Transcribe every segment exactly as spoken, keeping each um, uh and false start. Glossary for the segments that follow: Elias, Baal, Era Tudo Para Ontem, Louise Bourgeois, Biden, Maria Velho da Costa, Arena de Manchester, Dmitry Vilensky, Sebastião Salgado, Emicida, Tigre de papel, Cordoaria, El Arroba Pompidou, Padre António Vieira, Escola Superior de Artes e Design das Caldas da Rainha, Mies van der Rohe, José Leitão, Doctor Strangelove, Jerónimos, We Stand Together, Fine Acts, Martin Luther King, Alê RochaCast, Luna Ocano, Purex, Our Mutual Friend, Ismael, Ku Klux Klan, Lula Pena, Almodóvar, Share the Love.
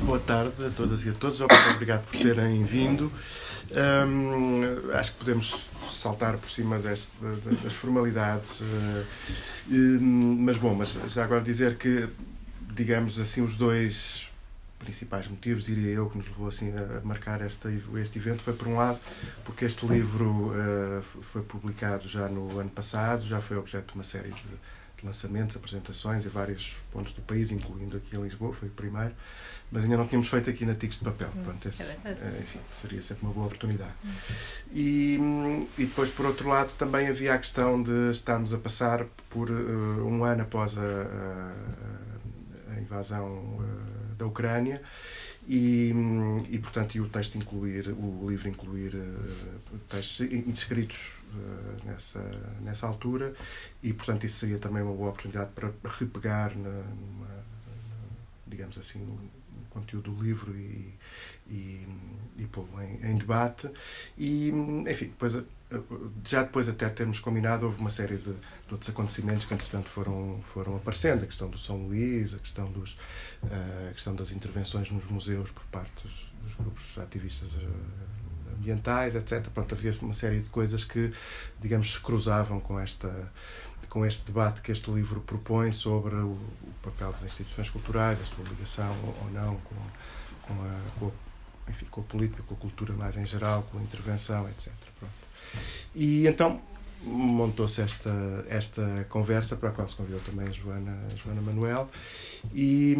Boa tarde a todas e a todos. Obrigado por terem vindo. Um, acho que podemos saltar por cima deste, das formalidades. Um, mas, bom, mas já agora dizer que, digamos assim, os dois principais motivos, diria eu, que nos levou assim a marcar este, este evento foi, por um lado, porque este livro uh, foi publicado já no ano passado, já foi objeto de uma série de, de lançamentos, apresentações em vários pontos do país, incluindo aqui em Lisboa, foi o primeiro, mas ainda não tínhamos feito aqui na Tigre de Papel. Portanto, esse, enfim, seria sempre uma boa oportunidade. E, e depois, por outro lado, também havia a questão de estarmos a passar por uh, um ano após a, a, a invasão uh, da Ucrânia e, e, portanto, e o texto incluir, o livro incluir uh, textos inscritos uh, nessa, nessa altura e, portanto, isso seria também uma boa oportunidade para repegar, na, numa, digamos assim, no conteúdo do livro e, e, e pô-lo em, em debate e, enfim, depois, já depois até termos combinado, houve uma série de, de outros acontecimentos que, entretanto, foram, foram aparecendo, a questão do São Luís, a questão, dos, a questão das intervenções nos museus por parte dos, dos grupos ativistas ambientais, etcétera. Pronto, havia uma série de coisas que, digamos, se cruzavam com esta... com este debate que este livro propõe sobre o, o papel das instituições culturais, a sua ligação ou, ou não com, com, a, com, a, enfim, com a política, com a cultura mais em geral, com a intervenção, etcétera. Pronto. E então montou-se esta, esta conversa para a qual se convidou também a Joana, a Joana Manuel e,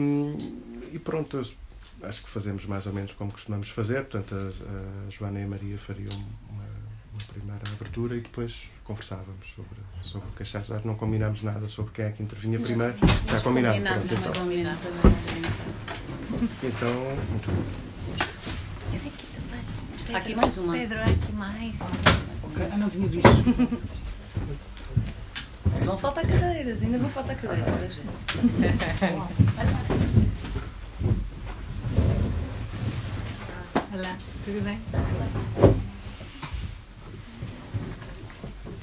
e pronto, eu acho que fazemos mais ou menos como costumamos fazer, portanto a, a Joana e a Maria fariam uma, uma primeira abertura e depois conversávamos sobre, sobre o que achasse. Não combinámos nada sobre quem é que intervinha não, primeiro. Está combinado. Pronto, então. Combinado. Então, muito bem. Há aqui mais uma. Pedro, há aqui mais. Okay. Ah, não tinha visto. Vão faltar cadeiras, ainda vão faltar cadeiras. Olha lá. Olá, tudo bem?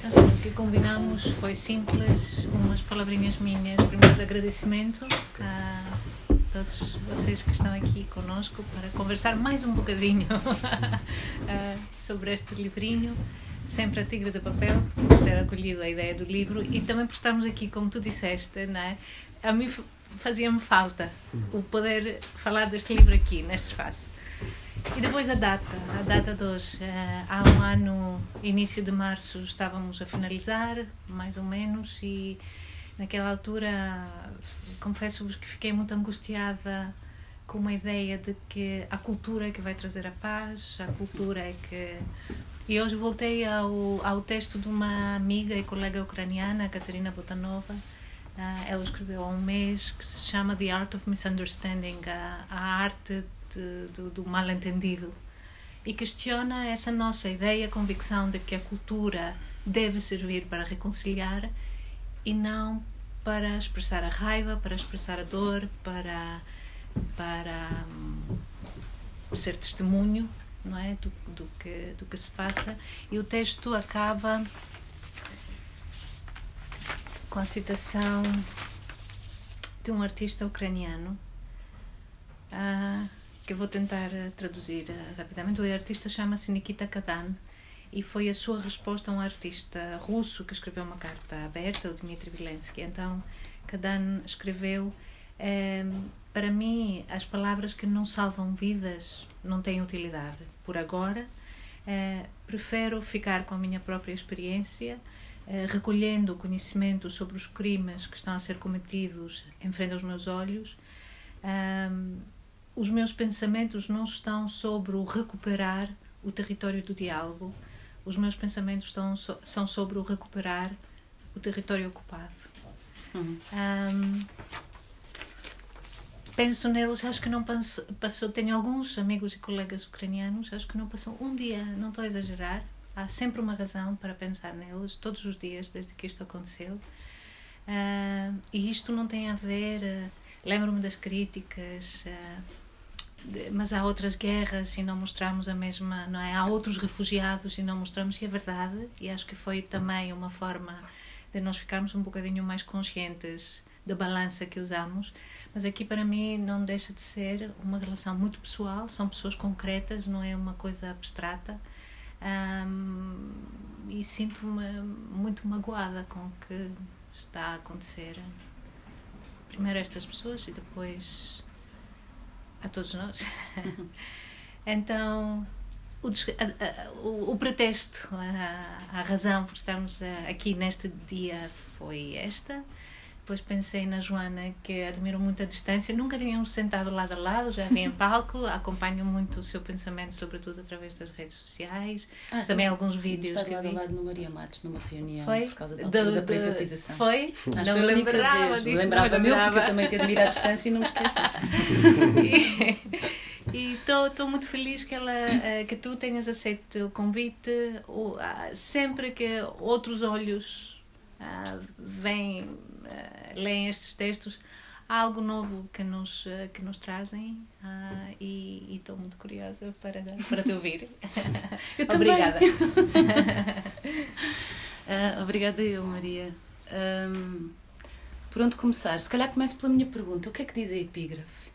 Então, o que combinámos foi simples, umas palavrinhas minhas. Primeiro, de agradecimento a todos vocês que estão aqui conosco para conversar mais um bocadinho sobre este livrinho, sempre a Tigre de Papel, por ter acolhido a ideia do livro e também por estarmos aqui, como tu disseste, não é? A mim fazia-me falta o poder falar deste livro aqui, neste espaço. E depois a data, a data de hoje. Há um ano, início de março, estávamos a finalizar, mais ou menos, e naquela altura, confesso-vos que fiquei muito angustiada com uma ideia de que a cultura é que vai trazer a paz, a cultura é que... E hoje voltei ao, ao texto de uma amiga e colega ucraniana, Catarina Botanova. Ela escreveu há um mês, que se chama The Art of Misunderstanding, a, a arte Do, do mal-entendido, e questiona essa nossa ideia, convicção de que a cultura deve servir para reconciliar e não para expressar a raiva, para expressar a dor, para, para um, ser testemunho, não é? do, do, que, do que se passa. E o texto acaba com a citação de um artista ucraniano uh, que vou tentar traduzir rapidamente. O artista chama-se Nikita Kadan e foi a sua resposta a um artista russo que escreveu uma carta aberta, o Dmitry Vilensky. Então, Kadan escreveu: eh, para mim, as palavras que não salvam vidas não têm utilidade. Por agora, eh, prefiro ficar com a minha própria experiência, eh, recolhendo o conhecimento sobre os crimes que estão a ser cometidos em frente aos meus olhos. Eh, Os meus pensamentos não estão sobre o recuperar o território do diálogo. Os meus pensamentos estão so, são sobre o recuperar o território ocupado. Uhum. Um, penso neles, acho que não passou, passou... Tenho alguns amigos e colegas ucranianos, acho que não passou um dia, não estou a exagerar. Há sempre uma razão para pensar neles, todos os dias, desde que isto aconteceu. Uh, e isto não tem a ver... Uh, Lembro-me das críticas... Uh, mas há outras guerras e não mostramos a mesma, não é? Há outros refugiados e não mostramos, e é verdade, e acho que foi também uma forma de nós ficarmos um bocadinho mais conscientes da balança que usamos, mas aqui para mim não deixa de ser uma relação muito pessoal, são pessoas concretas, não é uma coisa abstrata, hum, e sinto-me muito magoada com o que está a acontecer, primeiro estas pessoas e depois a todos nós. Então o, o, o pretexto, a, a razão por estarmos aqui neste dia foi esta. Depois pensei na Joana, que admiro muito a distância, nunca tínhamos sentado lado a lado, já vi em palco, acompanho muito o seu pensamento, sobretudo através das redes sociais, ah, mas também alguns vídeos que vi. Lado a lado no Maria Matos, numa reunião, foi? Por causa da, do, da privatização. Foi? Acho não foi a única lembrava, vez. Disse, Lembrava-me eu, porque eu também te admiro à distância e não me esqueço. E estou muito feliz que, ela, que tu tenhas aceito o convite, ou, sempre que outros olhos ah, vêm... Uh, leem estes textos, há algo novo que nos, uh, que nos trazem uh, e estou muito curiosa para, para te ouvir. Eu obrigada. uh, obrigada eu, Maria. Um, por onde começar? Se calhar começo pela minha pergunta. O que é que diz a epígrafe?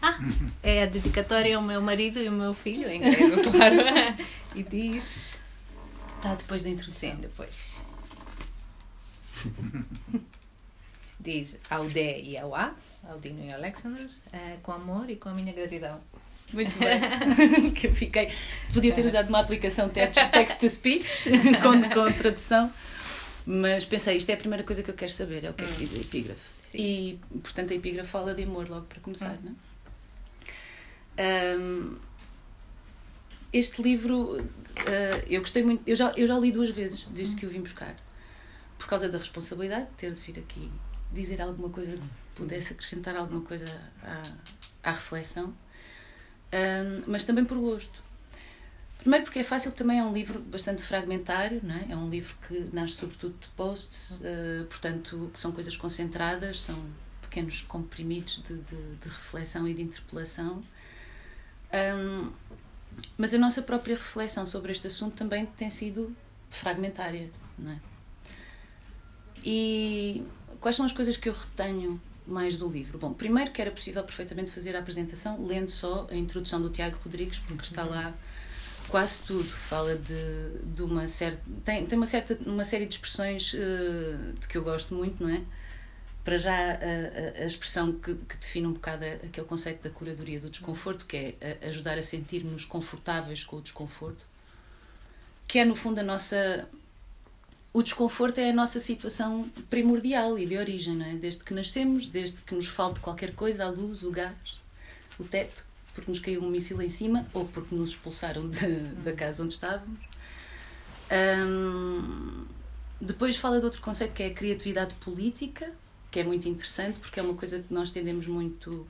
Ah, é a dedicatória ao meu marido e ao meu filho, em grego, claro. E diz... Está depois da introdução. Sim, depois. Diz ao D e ao A, ao Dino e ao Alexandros, uh, com amor e com a minha gratidão. Muito bem. Que fiquei. Podia ter usado uma aplicação text-to-speech com, com tradução, mas pensei, isto é a primeira coisa que eu quero saber, é o que é que diz a epígrafe. Sim. E, portanto, a epígrafe fala de amor logo para começar, hum. não é? Um, este livro, uh, eu gostei muito, eu já, eu já li duas vezes desde hum. que o vim buscar. Por causa da responsabilidade de ter de vir aqui dizer alguma coisa que pudesse acrescentar alguma coisa à, à reflexão, um, mas também por gosto. Primeiro porque é fácil, também é um livro bastante fragmentário, não é? É um livro que nasce sobretudo de posts, uh, portanto que são coisas concentradas, são pequenos comprimidos de, de, de reflexão e de interpelação. Um, mas a nossa própria reflexão sobre este assunto também tem sido fragmentária, não é? E quais são as coisas que eu retenho mais do livro? Bom, primeiro que era possível perfeitamente fazer a apresentação lendo só a introdução do Tiago Rodrigues, porque está lá quase tudo. Fala de, de uma certa... Tem, tem uma, certa, uma série de expressões uh, de que eu gosto muito, não é? Para já a, a expressão que, que define um bocado aquele conceito da curadoria do desconforto, que é ajudar a sentir-nos confortáveis com o desconforto, que é no fundo a nossa... O desconforto é a nossa situação primordial e de origem, não é? Desde que nascemos, desde que nos falte qualquer coisa, a luz, o gás, o teto, porque nos caiu um míssil em cima ou porque nos expulsaram de, da casa onde estávamos. Um, depois fala de outro conceito que é a criatividade política, que é muito interessante porque é uma coisa que nós tendemos muito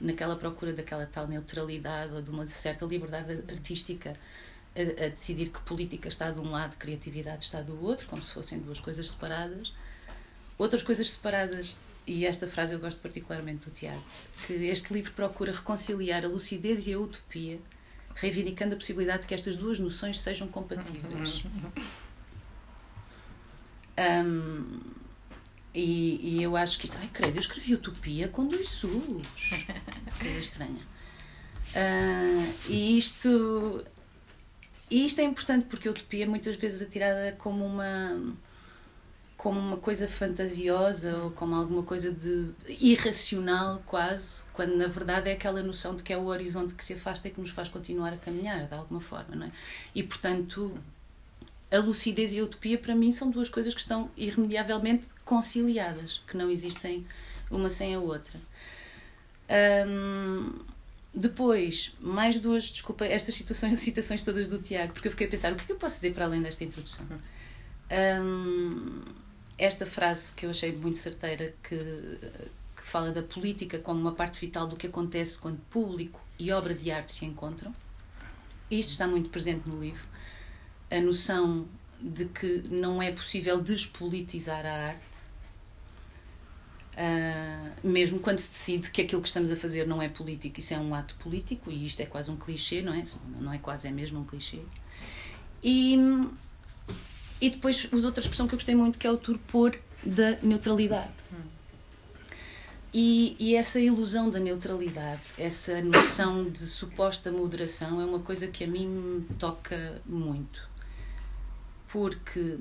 naquela procura daquela tal neutralidade ou de uma certa liberdade artística. A, a decidir que política está de um lado, criatividade está do outro, como se fossem duas coisas separadas. Outras coisas separadas, e esta frase eu gosto particularmente do Tiago, que este livro procura reconciliar a lucidez e a utopia, reivindicando a possibilidade de que estas duas noções sejam compatíveis. Um, e, e eu acho que... Ai, credo, eu escrevi utopia com dois sus. Coisa estranha. Uh, e isto... E isto é importante porque a utopia muitas vezes é tirada como uma, como uma coisa fantasiosa ou como alguma coisa de irracional quase, quando na verdade é aquela noção de que é o horizonte que se afasta e que nos faz continuar a caminhar, de alguma forma, não é? E, portanto, a lucidez e a utopia para mim são duas coisas que estão irremediavelmente conciliadas, que não existem uma sem a outra. Hum... Depois, mais duas, desculpa, estas situações, citações todas do Tiago, porque eu fiquei a pensar, o que é que eu posso dizer para além desta introdução? Um, esta frase que eu achei muito certeira, que, que fala da política como uma parte vital do que acontece quando público e obra de arte se encontram. Isto está muito presente no livro. A noção de que não é possível despolitizar a arte, Uh, mesmo quando se decide que aquilo que estamos a fazer não é político, isso é um ato político e isto é quase um clichê, não é? Não é quase, é mesmo um clichê. E, E depois, uma outra expressão que eu gostei muito, que é o torpor da neutralidade. E, e essa ilusão da neutralidade, essa noção de suposta moderação é uma coisa que a mim me toca muito. Porque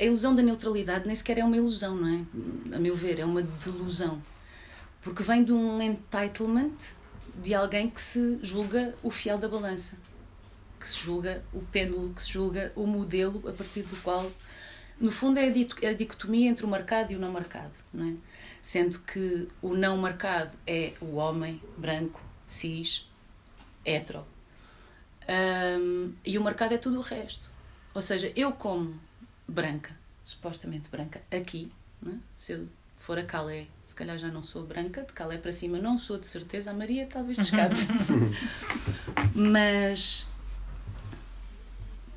a ilusão da neutralidade nem sequer é uma ilusão, não é? A meu ver, é uma delusão. Porque vem de um entitlement de alguém que se julga o fiel da balança, que se julga o pêndulo, que se julga o modelo a partir do qual... No fundo é a dicotomia entre o marcado e o não marcado, não é? Sendo que o não marcado é o homem branco, cis, hetero. Um, e o marcado é tudo o resto. Ou seja, eu como branca, supostamente branca, aqui, não é? Se eu for a Calais, se calhar já não sou branca, de Calais para cima não sou de certeza, a Maria talvez se escape. Mas...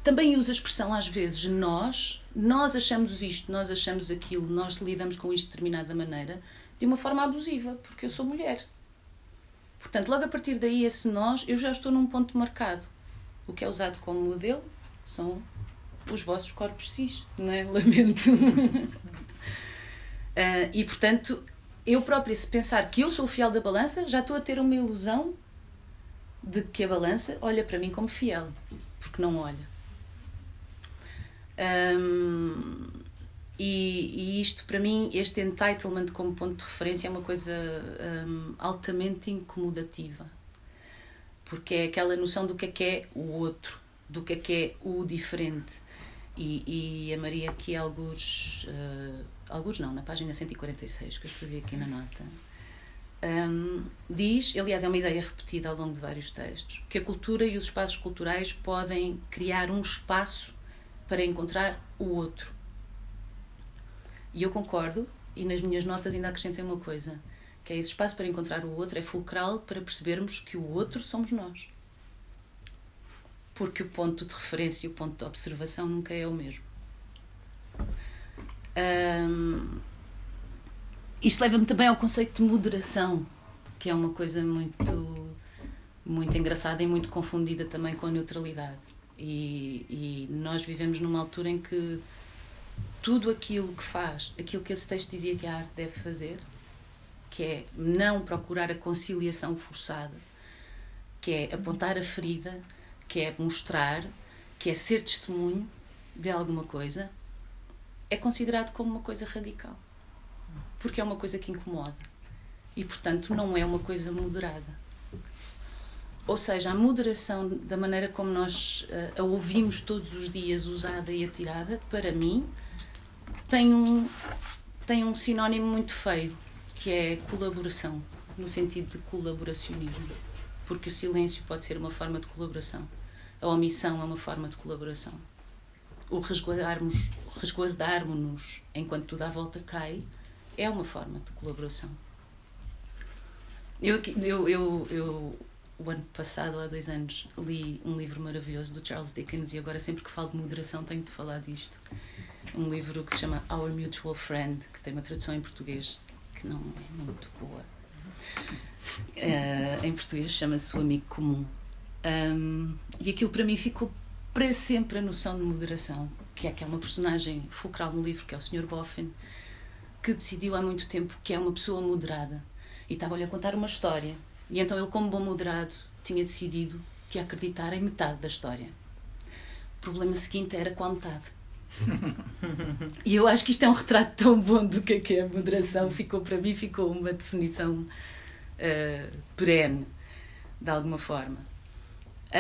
também usa a expressão, às vezes, nós, nós achamos isto, nós achamos aquilo, nós lidamos com isto de determinada maneira, de uma forma abusiva, porque eu sou mulher. Portanto, logo a partir daí, esse nós, eu já estou num ponto marcado. O que é usado como modelo são os vossos corpos cis, não é? Lamento. uh, e, portanto, eu própria, se pensar que eu sou o fiel da balança, já estou a ter uma ilusão de que a balança olha para mim como fiel, porque não olha. Um, e, e isto para mim, este entitlement como ponto de referência é uma coisa um, altamente incomodativa, porque é aquela noção do que é que é o outro, do que é que é o diferente. E, e a Maria aqui alguns uh, alguns não, na página cento e quarenta e seis que eu escrevi aqui na nota, um, diz, aliás é uma ideia repetida ao longo de vários textos, que a cultura e os espaços culturais podem criar um espaço para encontrar o outro. E eu concordo, e nas minhas notas ainda acrescentei uma coisa, que é esse espaço para encontrar o outro é fulcral para percebermos que o outro somos nós. Porque o ponto de referência e o ponto de observação nunca é o mesmo. Hum, isto leva-me também ao conceito de moderação, que é uma coisa muito, muito engraçada e muito confundida também com a neutralidade. E, e nós vivemos numa altura em que tudo aquilo que faz, aquilo que esse texto dizia que a arte deve fazer, que é não procurar a conciliação forçada, que é apontar a ferida, que é mostrar, que é ser testemunho de alguma coisa, é considerado como uma coisa radical, porque é uma coisa que incomoda e, portanto, não é uma coisa moderada. Ou seja, a moderação da maneira como nós a ouvimos todos os dias, usada e atirada, para mim, tem um, tem um sinónimo muito feio, que é colaboração, no sentido de colaboracionismo. Porque o silêncio pode ser uma forma de colaboração. A omissão é uma forma de colaboração. O resguardarmos, resguardarmos-nos enquanto tudo à volta cai é uma forma de colaboração. Eu... eu, eu, eu O ano passado, há dois anos, li um livro maravilhoso do Charles Dickens e agora sempre que falo de moderação tenho de falar disto. Um livro que se chama Our Mutual Friend, que tem uma tradução em português que não é muito boa. Uh, em português chama-se O Amigo Comum. Um, e aquilo para mim ficou para sempre a noção de moderação, que é que é uma personagem fulcral no livro, que é o senhor Boffin, que decidiu há muito tempo que é uma pessoa moderada e estava-lhe a contar uma história. E então ele, como bom moderado, tinha decidido que ia acreditar em metade da história. O problema seguinte era qual metade. E eu acho que isto é um retrato tão bom do que é que é a moderação. Ficou para mim, ficou uma definição uh, perene, de alguma forma.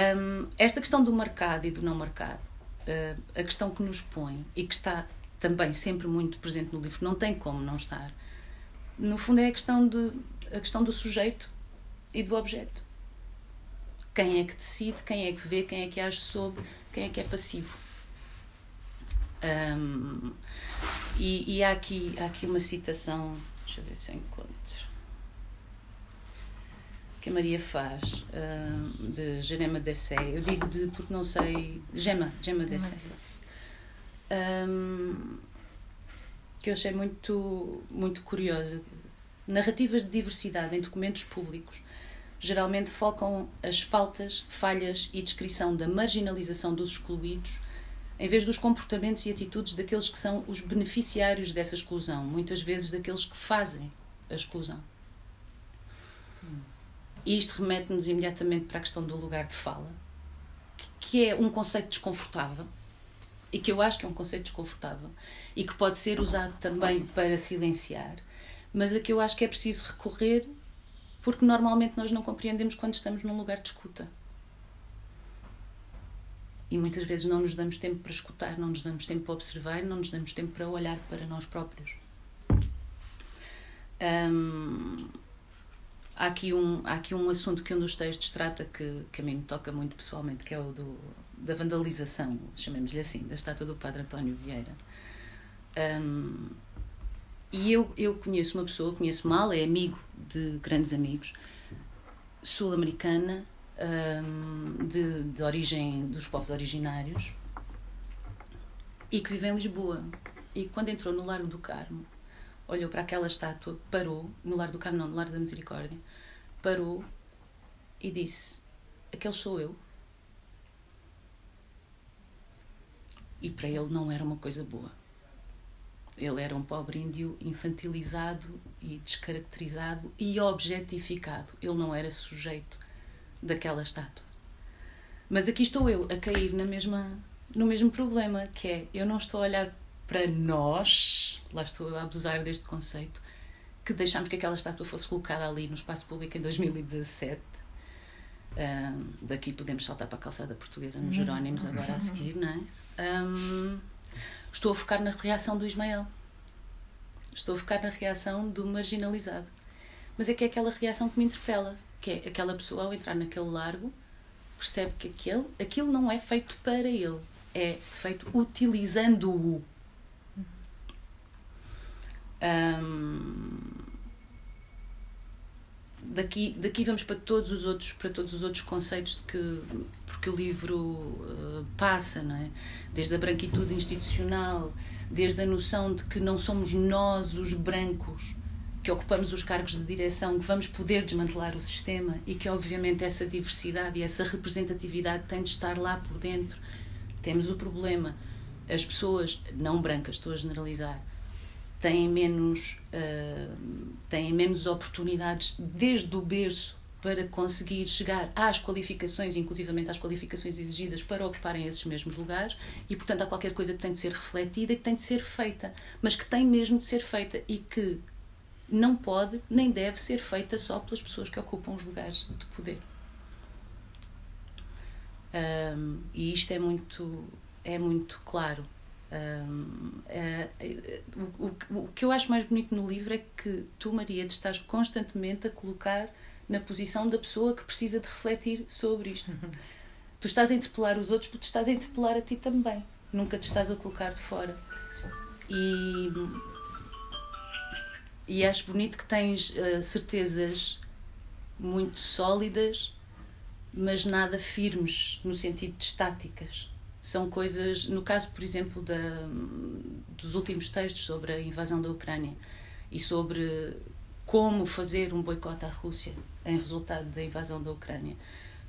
Um, esta questão do marcado e do não marcado, uh, a questão que nos põe e que está também sempre muito presente no livro, não tem como não estar, no fundo é a questão, de, a questão do sujeito e do objeto. Quem é que decide, quem é que vê, quem é que age sobre, quem é que é passivo. Um, e e há, aqui, há aqui uma citação, deixa eu ver se eu encontro, que a Maria faz, um, de Gemma Dessé. Eu digo de porque não sei... Gemma, Gemma Dessé. Um, que eu achei muito, muito curiosa. Narrativas de diversidade em documentos públicos geralmente focam as faltas, falhas e descrição da marginalização dos excluídos em vez dos comportamentos e atitudes daqueles que são os beneficiários dessa exclusão, muitas vezes daqueles que fazem a exclusão. E isto remete-nos imediatamente para a questão do lugar de fala, que é um conceito desconfortável, e que eu acho que é um conceito desconfortável, e que pode ser usado também para silenciar, mas a que eu acho que é preciso recorrer, porque normalmente nós não compreendemos quando estamos num lugar de escuta. E muitas vezes não nos damos tempo para escutar, não nos damos tempo para observar, não nos damos tempo para olhar para nós próprios. Hum, há, aqui um, há aqui um assunto que um dos textos trata, que, que a mim me toca muito pessoalmente, que é o do, da vandalização, chamemos-lhe assim, da estátua do Padre António Vieira. Hum, e eu, eu conheço uma pessoa, conheço mal, é amigo de grandes amigos, sul-americana, Um, de, de origem dos povos originários, e que vive em Lisboa, e quando entrou no Largo do Carmo olhou para aquela estátua, parou no Largo do Carmo, não, no Largo da Misericórdia, parou e disse: aquele sou eu. E para ele não era uma coisa boa. Ele era um pobre índio infantilizado e descaracterizado e objetificado. Ele não era sujeito daquela estátua. Mas aqui estou eu a cair na mesma, no mesmo problema, que é, eu não estou a olhar para nós, lá estou eu a abusar deste conceito, que deixámos que aquela estátua fosse colocada ali no espaço público em dois mil e dezassete. Um, daqui podemos saltar para a calçada portuguesa nos Jerónimos agora a seguir, não é? Um, estou a focar na reação do Ismael. Estou a focar na reação do marginalizado. Mas é que é aquela reação que me interpela, que é aquela pessoa ao entrar naquele largo percebe que aquele, aquilo não é feito para ele, é feito utilizando-o. Um, daqui, daqui vamos para todos os outros, para todos os outros conceitos que, porque o livro uh, passa, não é? Desde a branquitude institucional, desde a noção de que não somos nós os brancos que ocupamos os cargos de direção, que vamos poder desmantelar o sistema, e que obviamente essa diversidade e essa representatividade tem de estar lá por dentro. Temos o problema, as pessoas não brancas, estou a generalizar, têm menos, uh, têm menos oportunidades desde o berço para conseguir chegar às qualificações, inclusivamente às qualificações exigidas para ocuparem esses mesmos lugares, e portanto há qualquer coisa que tem de ser refletida, que tem de ser feita, mas que tem mesmo de ser feita, e que não pode nem deve ser feita só pelas pessoas que ocupam os lugares de poder. Um, e isto é muito, é muito claro. Um, é, é, o, o, o que eu acho mais bonito no livro é que tu, Maria, te estás constantemente a colocar na posição da pessoa que precisa de refletir sobre isto. Uhum. Tu estás a interpelar os outros porque te estás a interpelar a ti também. Nunca te estás a colocar de fora. E... E acho bonito que tens uh, certezas muito sólidas, mas nada firmes, no sentido de estáticas. São coisas, no caso, por exemplo, da, dos últimos textos sobre a invasão da Ucrânia e sobre como fazer um boicote à Rússia em resultado da invasão da Ucrânia.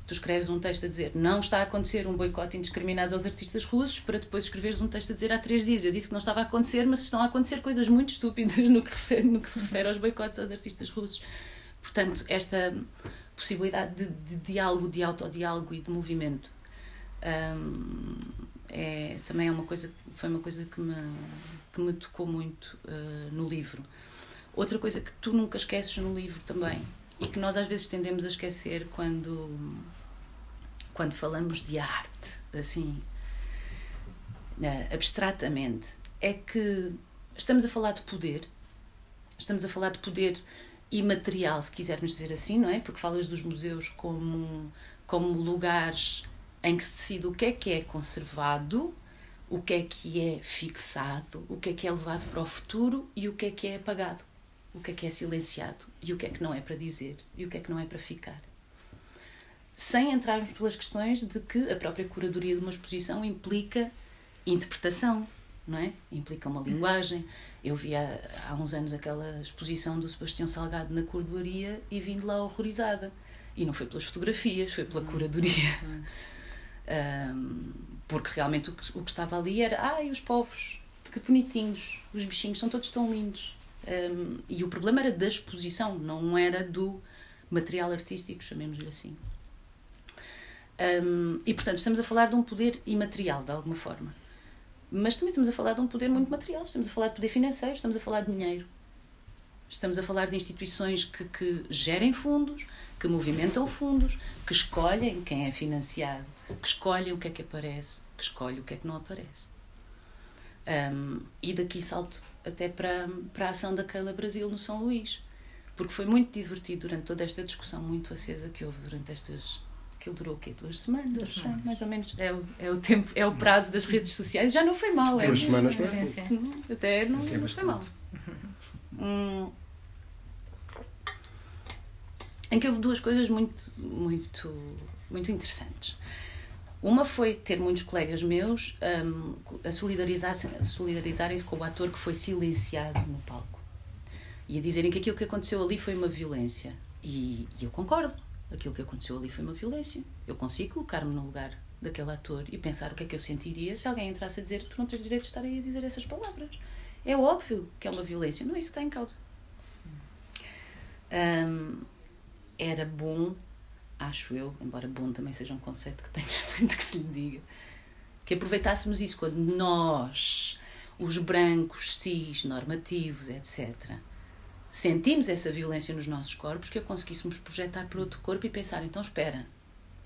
Tu escreves um texto a dizer: não está a acontecer um boicote indiscriminado aos artistas russos, para depois escreveres um texto a dizer: há três dias eu disse que não estava a acontecer, mas estão a acontecer coisas muito estúpidas no que, refere, no que se refere aos boicotes aos artistas russos. Portanto, esta possibilidade de, de diálogo, de autodiálogo e de movimento hum, é, também é uma coisa, foi uma coisa que me, que me tocou muito uh, no livro. Outra coisa que tu nunca esqueces no livro também, e que nós às vezes tendemos a esquecer quando, quando falamos de arte, assim, abstratamente, é que estamos a falar de poder, estamos a falar de poder imaterial, se quisermos dizer assim, não é? Porque falas dos museus como, como lugares em que se decide o que é que é conservado, o que é que é fixado, o que é que é levado para o futuro e o que é que é apagado. O que é que é silenciado e o que é que não é para dizer e o que é que não é para ficar. Sem entrarmos pelas questões de que a própria curadoria de uma exposição implica interpretação, não é? Implica uma linguagem. Eu vi há, há uns anos aquela exposição do Sebastião Salgado na Cordoaria e vim de lá horrorizada. E não foi pelas fotografias, foi pela curadoria. Um, porque realmente o que, o que estava ali era, ai, os povos, que bonitinhos, os bichinhos são todos tão lindos. Um, e o problema era da exposição, não era do material artístico, chamemos-lhe assim. Um, e, portanto, estamos a falar de um poder imaterial, de alguma forma. Mas também estamos a falar de um poder muito material, estamos a falar de poder financeiro, estamos a falar de dinheiro. Estamos a falar de instituições que, que gerem fundos, que movimentam fundos, que escolhem quem é financiado, que escolhem o que é que aparece, que escolhem o que é que não aparece. Um, e daqui salto até para, para a ação da Keila Brasil no São Luís, porque foi muito divertido durante toda esta discussão muito acesa que houve durante estas... Aquilo durou o quê? Duas semanas? Duas semanas. Mais ou menos. É o, é o tempo, é o prazo das redes sociais. Já não foi mal. Duas é? semanas. É, até não, até não foi mal. Hum, em que houve duas coisas muito, muito, muito interessantes. Uma foi ter muitos colegas meus um, a solidarizar-se, a solidarizarem-se com o ator que foi silenciado no palco. E a dizerem que aquilo que aconteceu ali foi uma violência. E, e eu concordo. Aquilo que aconteceu ali foi uma violência. Eu consigo colocar-me no lugar daquele ator e pensar o que é que eu sentiria se alguém entrasse a dizer tu não tens direito de estar aí a dizer essas palavras. É óbvio que é uma violência, não é isso que está em causa. Um, era bom, acho eu, embora bom também seja um conceito que tenha muito que se lhe diga, que aproveitássemos isso quando nós, os brancos, cis, normativos, etcétera, sentimos essa violência nos nossos corpos, que a conseguíssemos projetar para outro corpo e pensar, então espera,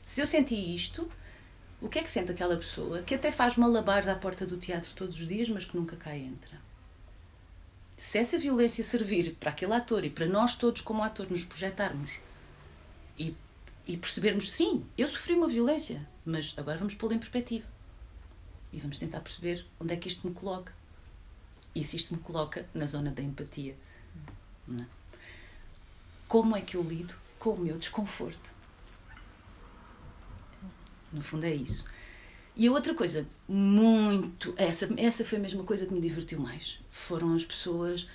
se eu senti isto, o que é que sente aquela pessoa que até faz malabares à porta do teatro todos os dias, mas que nunca cá entra? Se essa violência servir para aquele ator e para nós todos como atores nos projetarmos e, e percebermos, sim, eu sofri uma violência, mas agora vamos pô-la em perspectiva e vamos tentar perceber onde é que isto me coloca e se isto me coloca na zona da empatia. Não. Como é que eu lido com o meu desconforto? No fundo é isso. E a outra coisa, muito... Essa, essa foi a mesma coisa que me divertiu mais. Foram as pessoas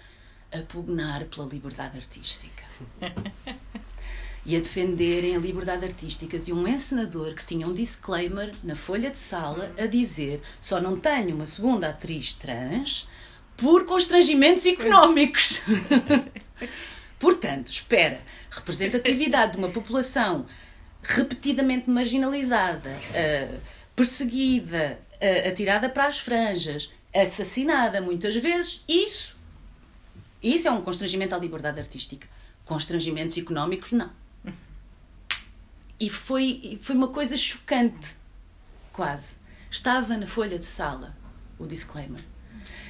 a pugnar pela liberdade artística. E a defenderem a liberdade artística de um encenador que tinha um disclaimer na folha de sala a dizer só não tenho uma segunda atriz trans... por constrangimentos económicos. Portanto, espera, representatividade de uma população repetidamente marginalizada, uh, perseguida, uh, atirada para as franjas, assassinada muitas vezes, isso, isso é um constrangimento à liberdade artística. Constrangimentos económicos, não. E foi, foi uma coisa chocante, quase. Estava na folha de sala o disclaimer.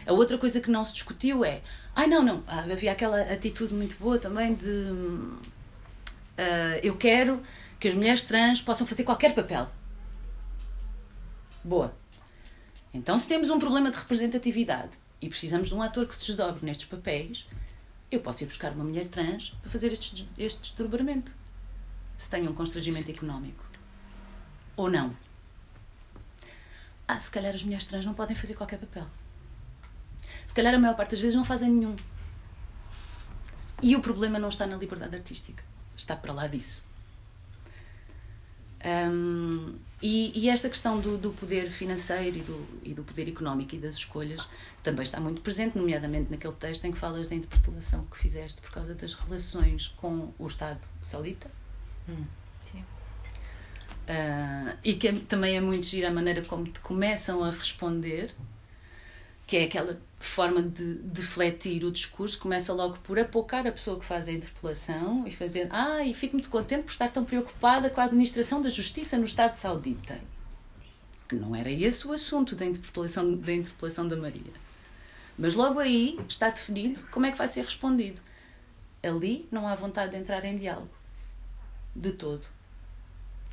A outra coisa que não se discutiu é... Ai, não, não. Havia aquela atitude muito boa também de... Uh, eu quero que as mulheres trans possam fazer qualquer papel. Boa. Então, se temos um problema de representatividade e precisamos de um ator que se desdobre nestes papéis, eu posso ir buscar uma mulher trans para fazer este, este desdobramento. Se tem um constrangimento económico. Ou não. Ah, se calhar as mulheres trans não podem fazer qualquer papel. Se calhar a maior parte das vezes não fazem nenhum. E o problema não está na liberdade artística. Está para lá disso. Um, e, e esta questão do, do poder financeiro e do, e do poder económico e das escolhas também está muito presente, nomeadamente naquele texto em que falas da interpretação que fizeste por causa das relações com o Estado saudita. Hum. Uh, e que é, também é muito gira a maneira como te começam a responder... que é aquela forma de defletir o discurso, começa logo por apocar a pessoa que faz a interpelação e fazendo, ah, e fico muito contente por estar tão preocupada com a administração da justiça no Estado saudita. Que não era esse o assunto da interpelação, da interpelação da Maria. Mas logo aí está definido como é que vai ser respondido. Ali não há vontade de entrar em diálogo. De todo.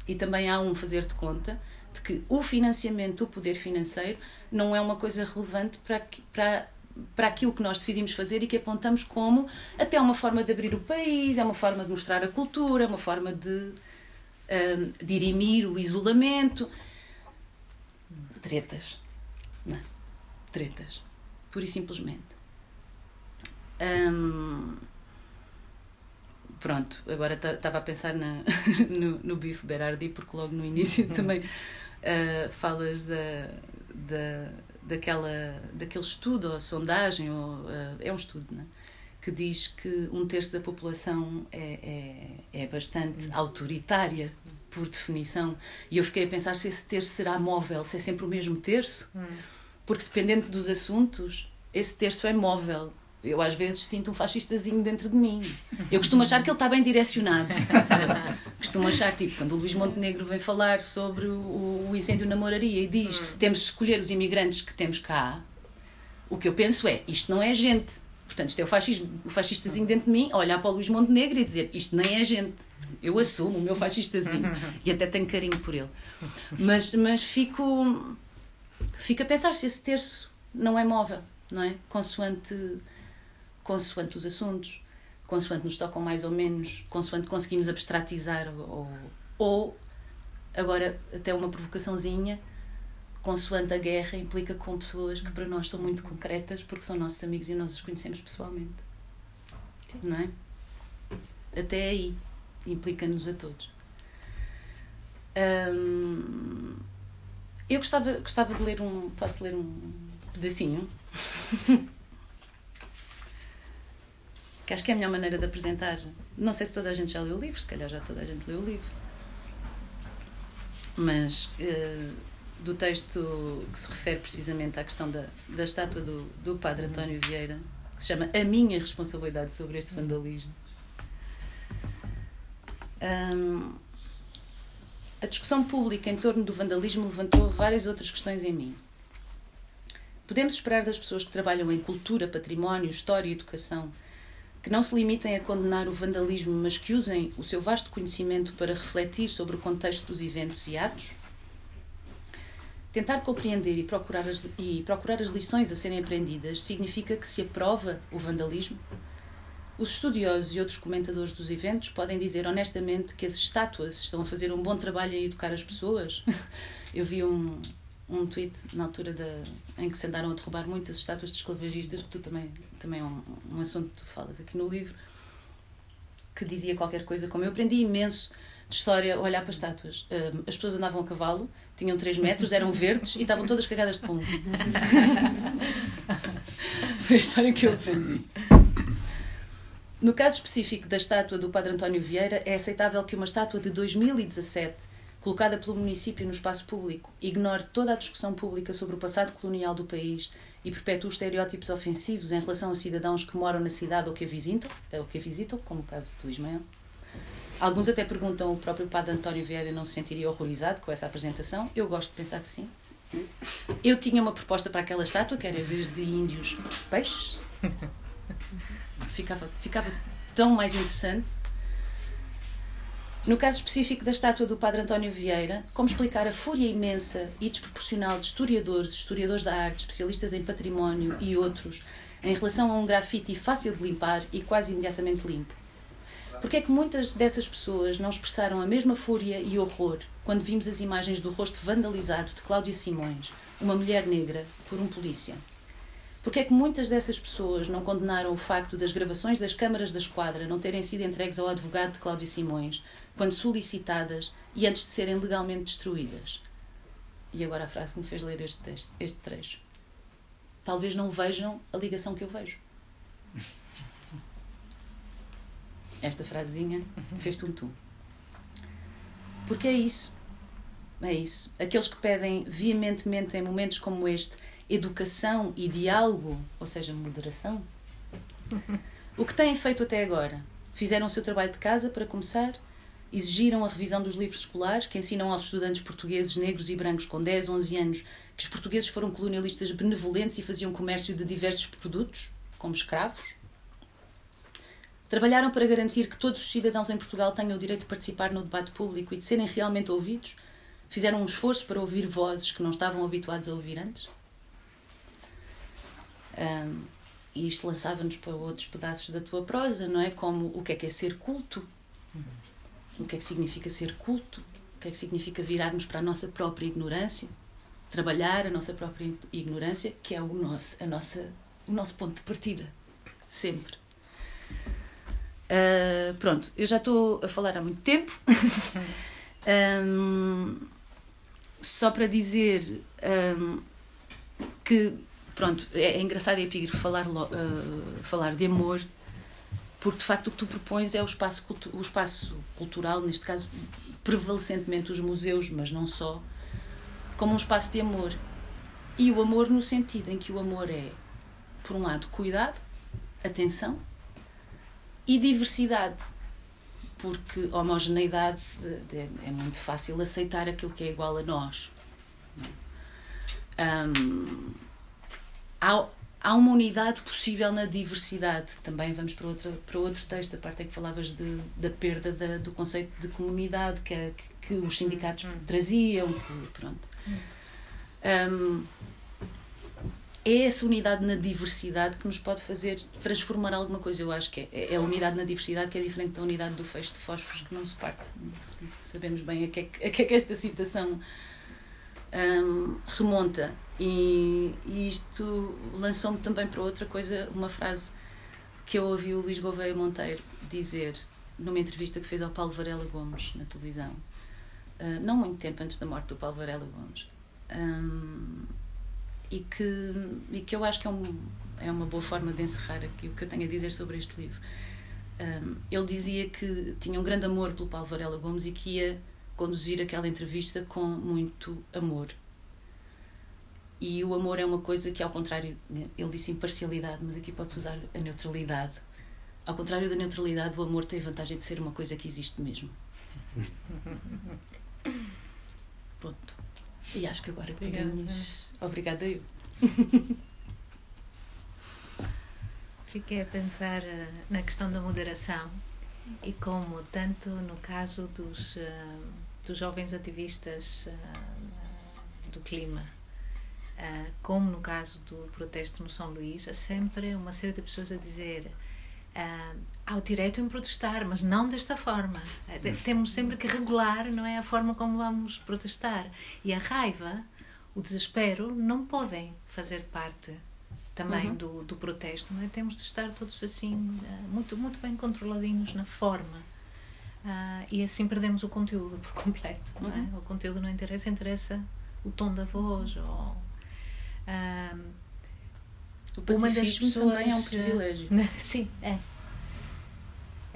E também há um fazer de conta de que o financiamento, o poder financeiro, não é uma coisa relevante para, para, para aquilo que nós decidimos fazer e que apontamos como até uma forma de abrir o país, é uma forma de mostrar a cultura, é uma forma de um, dirimir o isolamento. Tretas. Não. Tretas. Pura e simplesmente. Um, Pronto, agora estava a pensar na, no, no bife Berardi, porque logo no início também uh, falas da, da, daquela, daquele estudo, ou sondagem, ou, uh, é um estudo, não é? Que diz que um terço da população é, é, é bastante uhum. autoritária, por definição. E eu fiquei a pensar se esse terço será móvel, se é sempre o mesmo terço, uhum. porque dependendo dos assuntos, esse terço é móvel. Eu às vezes sinto um fascistazinho dentro de mim. Eu costumo achar que ele está bem direcionado. Costumo achar, tipo, quando o Luís Montenegro vem falar sobre o, o incêndio na Moraria e diz uhum. temos de escolher os imigrantes que temos cá, o que eu penso é, isto não é gente. Portanto, isto é o, fascismo, o fascistazinho dentro de mim, olhar para o Luís Montenegro e dizer, isto nem é gente, eu assumo o meu fascistazinho e até tenho carinho por ele. Mas, mas fico, fico a pensar se esse terço não é móvel, não é? Consoante, consoante os assuntos, consoante nos tocam mais ou menos, consoante conseguimos abstratizar ou, ou agora até uma provocaçãozinha, consoante a guerra implica com pessoas que para nós são muito concretas porque são nossos amigos e nós os conhecemos pessoalmente. Sim. Não é? Até aí implica-nos a todos. Hum, eu gostava, gostava de ler um... Posso ler um pedacinho? Que acho que é a melhor maneira de apresentar. Não sei se toda a gente já leu o livro, se calhar já toda a gente leu o livro. Mas... Uh, do texto que se refere precisamente à questão da, da estátua do, do Padre António Vieira, que se chama A Minha Responsabilidade sobre este Vandalismo. Um, a discussão pública em torno do vandalismo levantou várias outras questões em mim. Podemos esperar das pessoas que trabalham em cultura, património, história e educação que não se limitem a condenar o vandalismo, mas que usem o seu vasto conhecimento para refletir sobre o contexto dos eventos e atos? Tentar compreender e procurar, as, e procurar as lições a serem aprendidas significa que se aprova o vandalismo? Os estudiosos e outros comentadores dos eventos podem dizer honestamente que as estátuas estão a fazer um bom trabalho em educar as pessoas? Eu vi um, um tweet na altura da, em que se andaram a derrubar muitas estátuas de esclavagistas, que tu também, também é um, um assunto que tu falas aqui no livro, que dizia qualquer coisa como eu aprendi imenso de história a olhar para estátuas. As pessoas andavam a cavalo, tinham três metros, eram verdes e estavam todas cagadas de pombo. Foi a história que eu aprendi. No caso específico da estátua do Padre António Vieira, é aceitável que uma estátua de dois mil e dezassete, colocada pelo município no espaço público, ignore toda a discussão pública sobre o passado colonial do país e perpetue estereótipos ofensivos em relação a cidadãos que moram na cidade ou que a visitam, ou que a visitam, como o caso do Ismael. Alguns até perguntam, o próprio Padre António Vieira não se sentiria horrorizado com essa apresentação? Eu gosto de pensar que sim. Eu tinha uma proposta para aquela estátua, que era em vez de índios, peixes. Ficava, ficava tão mais interessante. No caso específico da estátua do Padre António Vieira, como explicar a fúria imensa e desproporcional de historiadores, historiadores da arte, especialistas em património e outros, em relação a um grafite fácil de limpar e quase imediatamente limpo? Porque é que muitas dessas pessoas não expressaram a mesma fúria e horror quando vimos as imagens do rosto vandalizado de Cláudia Simões, uma mulher negra, por um polícia? Porque é que muitas dessas pessoas não condenaram o facto das gravações das câmaras da esquadra não terem sido entregues ao advogado de Cláudia Simões, quando solicitadas e antes de serem legalmente destruídas? E agora a frase que me fez ler este, texto, este trecho. Talvez não vejam a ligação que eu vejo. Esta frasezinha fez tum-tum. Porque é isso. É isso. Aqueles que pedem veementemente em momentos como este educação e diálogo, ou seja, moderação, o que têm feito até agora? Fizeram o seu trabalho de casa, para começar, exigiram a revisão dos livros escolares que ensinam aos estudantes portugueses, negros e brancos com dez, onze anos, que os portugueses foram colonialistas benevolentes e faziam comércio de diversos produtos, como escravos? Trabalharam para garantir que todos os cidadãos em Portugal tenham o direito de participar no debate público e de serem realmente ouvidos? Fizeram um esforço para ouvir vozes que não estavam habituados a ouvir antes? Um, e isto lançava-nos para outros pedaços da tua prosa, não é? Como o que é que é ser culto? O que é que significa ser culto? O que é que significa virarmos para a nossa própria ignorância? Trabalhar a nossa própria ignorância, que é o nosso, a nossa, o nosso ponto de partida, sempre. Uh, pronto, eu já estou a falar há muito tempo. um, só para dizer um, que, pronto, é, é engraçado a epígrafe falar, uh, falar de amor, porque de facto o que tu propões é o espaço, cultu- o espaço cultural, neste caso prevalecentemente os museus, mas não só, como um espaço de amor. E o amor no sentido em que o amor é, por um lado, cuidado, atenção e diversidade, porque homogeneidade é muito fácil aceitar aquilo que é igual a nós. Um, há, há uma unidade possível na diversidade, que também vamos para, outra, para outro texto, a parte em que falavas de, da perda da, do conceito de comunidade que, é, que, que os sindicatos traziam, que, pronto. Um, é essa unidade na diversidade que nos pode fazer transformar alguma coisa. Eu acho que é, é a unidade na diversidade que é diferente da unidade do feixe de fósforos que não se parte. Sabemos bem a que é que, a que, é que esta citação um, remonta. E, e isto lançou-me também para outra coisa, uma frase que eu ouvi o Luís Gouveia Monteiro dizer numa entrevista que fez ao Paulo Varela Gomes na televisão, uh, não muito tempo antes da morte do Paulo Varela Gomes, um, e, que, e que eu acho que é, um, é uma boa forma de encerrar aqui o que eu tenho a dizer sobre este livro. Um, ele dizia que tinha um grande amor pelo Paulo Varela Gomes e que ia conduzir aquela entrevista com muito amor. E o amor é uma coisa que, ao contrário, ele disse imparcialidade, mas aqui pode-se usar a neutralidade. Ao contrário da neutralidade, o amor tem a vantagem de ser uma coisa que existe mesmo. Pronto. E acho que agora podemos... Obrigada, eu. Fiquei a pensar na questão da moderação e como, tanto no caso dos, dos jovens ativistas do clima, Uh, como no caso do protesto no São Luís, há sempre uma série de pessoas a dizer uh, há o direito em protestar, mas não desta forma. Uh, temos sempre que regular, não é, a forma como vamos protestar. E a raiva, o desespero, não podem fazer parte também uhum. do, do protesto. Não é? Temos de estar todos assim, uh, muito, muito bem controladinhos na forma. Uh, e assim perdemos o conteúdo por completo. Não é? Uhum. O conteúdo não interessa, interessa o tom da voz ou... Um, o pacifismo pessoas, também é um privilégio. Sim, é.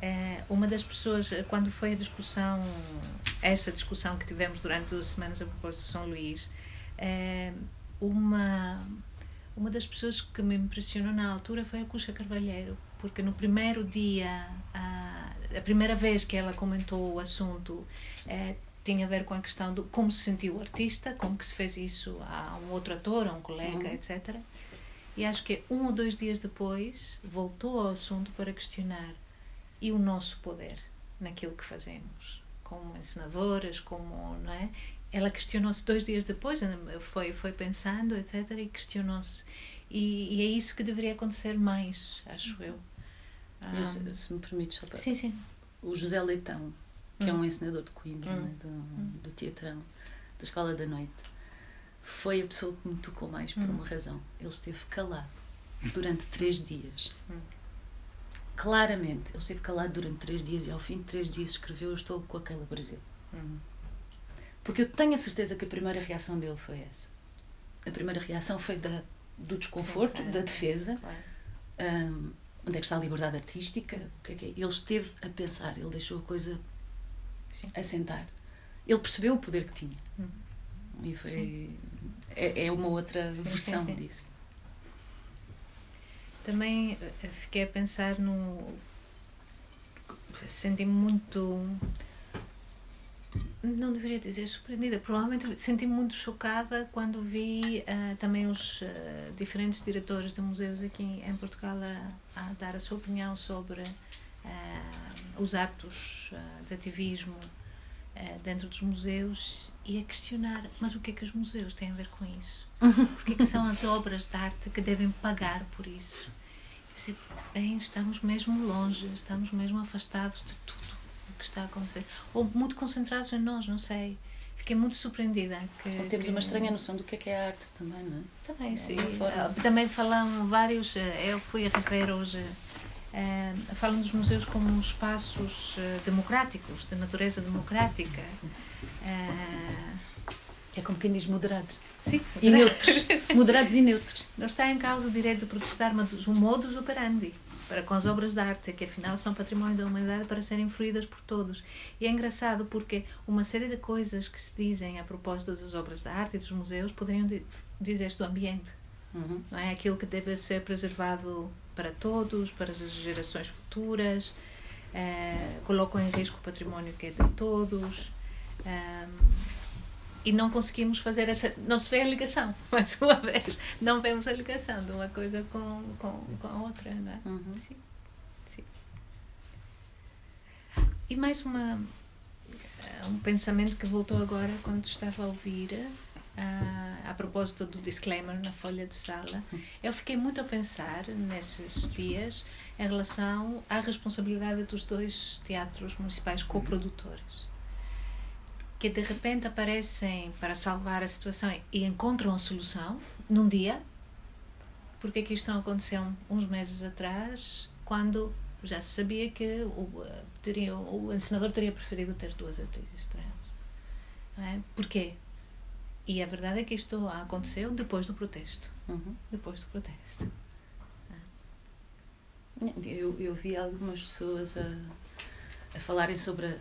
é. Uma das pessoas, quando foi a discussão, essa discussão que tivemos durante duas semanas a propósito de São Luís, é, uma, uma das pessoas que me impressionou na altura foi a Cuxa Carvalheiro, porque no primeiro dia, a, a primeira vez que ela comentou o assunto, é, tinha a ver com a questão do como se sentiu o artista, como que se fez isso a um outro ator, a um colega, uhum. etcétera. E acho que um ou dois dias depois voltou ao assunto para questionar e o nosso poder naquilo que fazemos, como ensinadoras, como, não é? Ela questionou-se dois dias depois, foi, foi pensando, etcétera, e questionou-se. E, e é isso que deveria acontecer mais, acho eu. Um, se me permites, só para... Sim, sim. O José Leitão, que é um ensinador de Coimbra, hum. né, do, do Teatrão, da Escola da Noite, foi a pessoa que me tocou mais por hum. uma razão. Ele esteve calado durante três dias. Hum. Claramente, ele esteve calado durante três dias e ao fim de três dias escreveu: "Eu estou com aquela Brasil." Hum. Porque eu tenho a certeza que a primeira reação dele foi essa. A primeira reação foi da, do desconforto, da defesa. Claro. Um, onde é que está a liberdade artística? O que é que é? Ele esteve a pensar, ele deixou a coisa... Sim. A sentar. Ele percebeu o poder que tinha. Uhum. E foi... É, é uma outra sim, versão sim, sim. disso. Também fiquei a pensar no... Senti-me muito... Não deveria dizer surpreendida. Provavelmente senti-me muito chocada quando vi uh, também os uh, diferentes diretores de museus aqui em Portugal a, a dar a sua opinião sobre... Uh, os atos uh, de ativismo uh, dentro dos museus e a questionar, mas o que é que os museus têm a ver com isso? Porque é que são as obras de arte que devem pagar por isso? Quer dizer, bem, estamos mesmo longe, estamos mesmo afastados de tudo o que está a acontecer. Ou muito concentrados em nós, não sei. Fiquei muito surpreendida. Que, Ou temos que... uma estranha noção do que é, que é arte também, não é? Também, sim. É, também falam vários... Eu fui a rever hoje... Uh, falam dos museus como espaços uh, democráticos, de natureza democrática. Uh, é como quem diz moderados. Sim, e neutros. Moderados e neutros. Não está em causa o direito de protestar, mas um modus operandi para com as obras de arte, que afinal são património da humanidade para serem fruídas por todos. E é engraçado porque uma série de coisas que se dizem a propósito das obras de arte e dos museus poderiam dizer-se do ambiente. Uhum. Não é? Aquilo que deve ser preservado para todos, para as gerações futuras, uh, colocam em risco o património que é de todos, uh, e não conseguimos fazer essa, não se vê a ligação, mais uma vez, não vemos a ligação de uma coisa com, com, com a outra, não é? Uhum. Sim. Sim. E mais uma, um pensamento que voltou agora quando estava a ouvir, Uh, a propósito do disclaimer na folha de sala, eu fiquei muito a pensar nesses dias em relação à responsabilidade dos dois teatros municipais coprodutores, que de repente aparecem para salvar a situação e encontram a solução num dia, porque é que isto não aconteceu uns meses atrás, quando já se sabia que o, teria, o ensinador teria preferido ter duas atrizes trans, não é? Porquê? E a verdade é que isto aconteceu depois do protesto. Uhum. Depois do protesto. Ah. Eu, eu vi algumas pessoas a, a falarem sobre... A,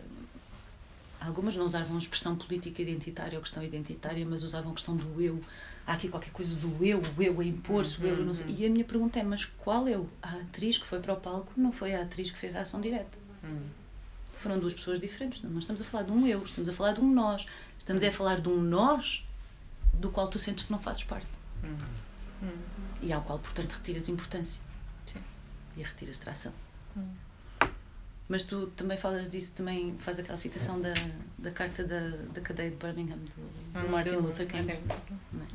algumas não usavam a expressão política identitária ou questão identitária, mas usavam a questão do eu. Há aqui qualquer coisa do eu, o eu a impor-se, uhum, o eu não sei. E a minha pergunta é, mas qual eu? A atriz que foi para o palco não foi a atriz que fez a ação direta. Uhum. Foram duas pessoas diferentes. Não estamos a falar de um eu, estamos a falar de um nós. Estamos uhum. a falar de um nós... do qual tu sentes que não fazes parte. Uhum. Uhum. E ao qual, portanto, retiras importância. Sim. E retiras tração. Uhum. Mas tu também falas disso, também faz aquela citação da, da carta da, da cadeia de Birmingham, do, do uhum. Martin Luther King. Uhum. É?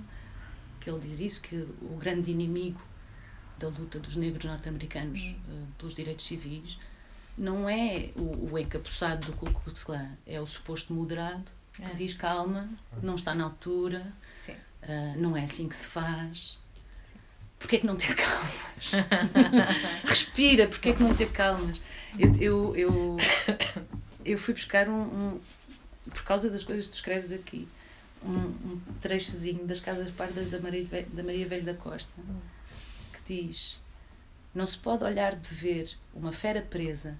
Que ele diz isso, que o grande inimigo da luta dos negros norte-americanos uhum. uh, pelos direitos civis não é o, o encapuçado do Ku Klux Klan, é o suposto moderado, que é. Diz calma, não está na altura, uh, não é assim que se faz. Sim. Porquê é que não ter calmas? Respira, porquê é que não ter calmas? Eu, eu, eu, eu fui buscar um, um... Por causa das coisas que tu escreves aqui, um, um trechozinho das Casas Pardas da Maria, da Maria Velho da Costa, que diz: não se pode olhar de ver uma fera presa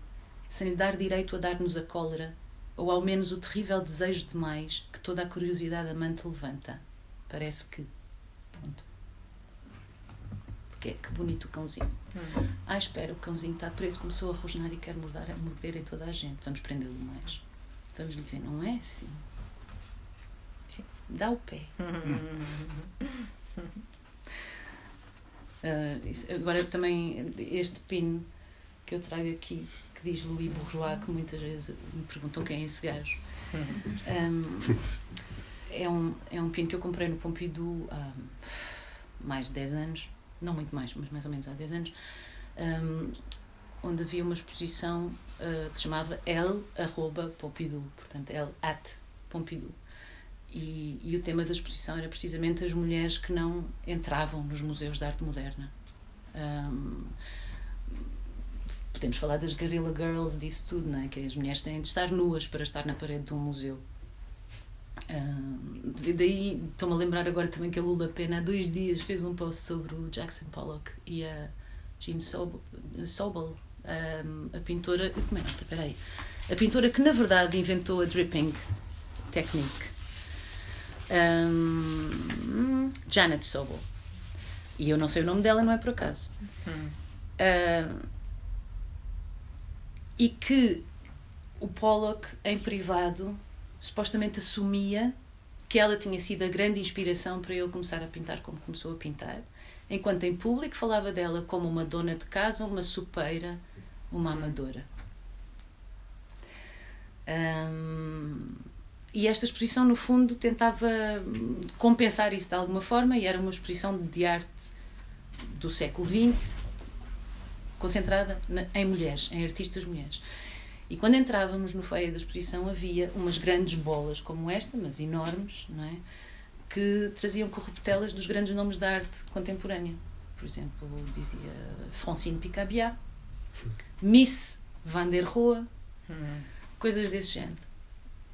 sem lhe dar direito a dar-nos a cólera, ou ao menos o terrível desejo de mais que toda a curiosidade amante levanta. Parece que... Ponto. Porque é que bonito o cãozinho. Uhum. Ah, espera, o cãozinho está preso, começou a rosnar e quer morder, morder em toda a gente. Vamos prendê-lo mais. Vamos lhe dizer, não é assim. Dá o pé. uh, isso, agora também este pino que eu trago aqui, que diz Louise Bourgeois, que muitas vezes me perguntam quem é esse gajo. Um, é, um, é um pino que eu comprei no Pompidou há mais de dez anos, não muito mais, mas mais ou menos há dez anos, um, onde havia uma exposição uh, que se chamava El Arroba Pompidou, portanto, El At Pompidou. E, e o tema da exposição era precisamente as mulheres que não entravam nos museus de arte moderna. Um, Podemos falar das Guerrilla Girls, disso tudo, não é? Que as mulheres têm de estar nuas para estar na parede de um museu. Uh, de, daí estou-me a lembrar agora também que a Lula Pena, há dois dias, fez um post sobre o Jackson Pollock e a Jean Sobel, Sobel um, a pintora. Como é? Espera aí. A pintora que, na verdade, inventou a dripping technique. Um, Janet Sobel. E eu não sei o nome dela, não é por acaso. Uh, E que o Pollock, em privado, supostamente assumia que ela tinha sido a grande inspiração para ele começar a pintar como começou a pintar, enquanto em público falava dela como uma dona de casa, uma sopeira, uma amadora. Um, e esta exposição, no fundo, tentava compensar isso de alguma forma, e era uma exposição de arte do século vinte, concentrada na, em mulheres, em artistas mulheres. E quando entrávamos no foyer da exposição havia umas grandes bolas como esta, mas enormes, não é? Que traziam corruptelas dos grandes nomes da arte contemporânea. Por exemplo, dizia Francine Picabia, Miss Van der Rohe, hum. coisas desse género.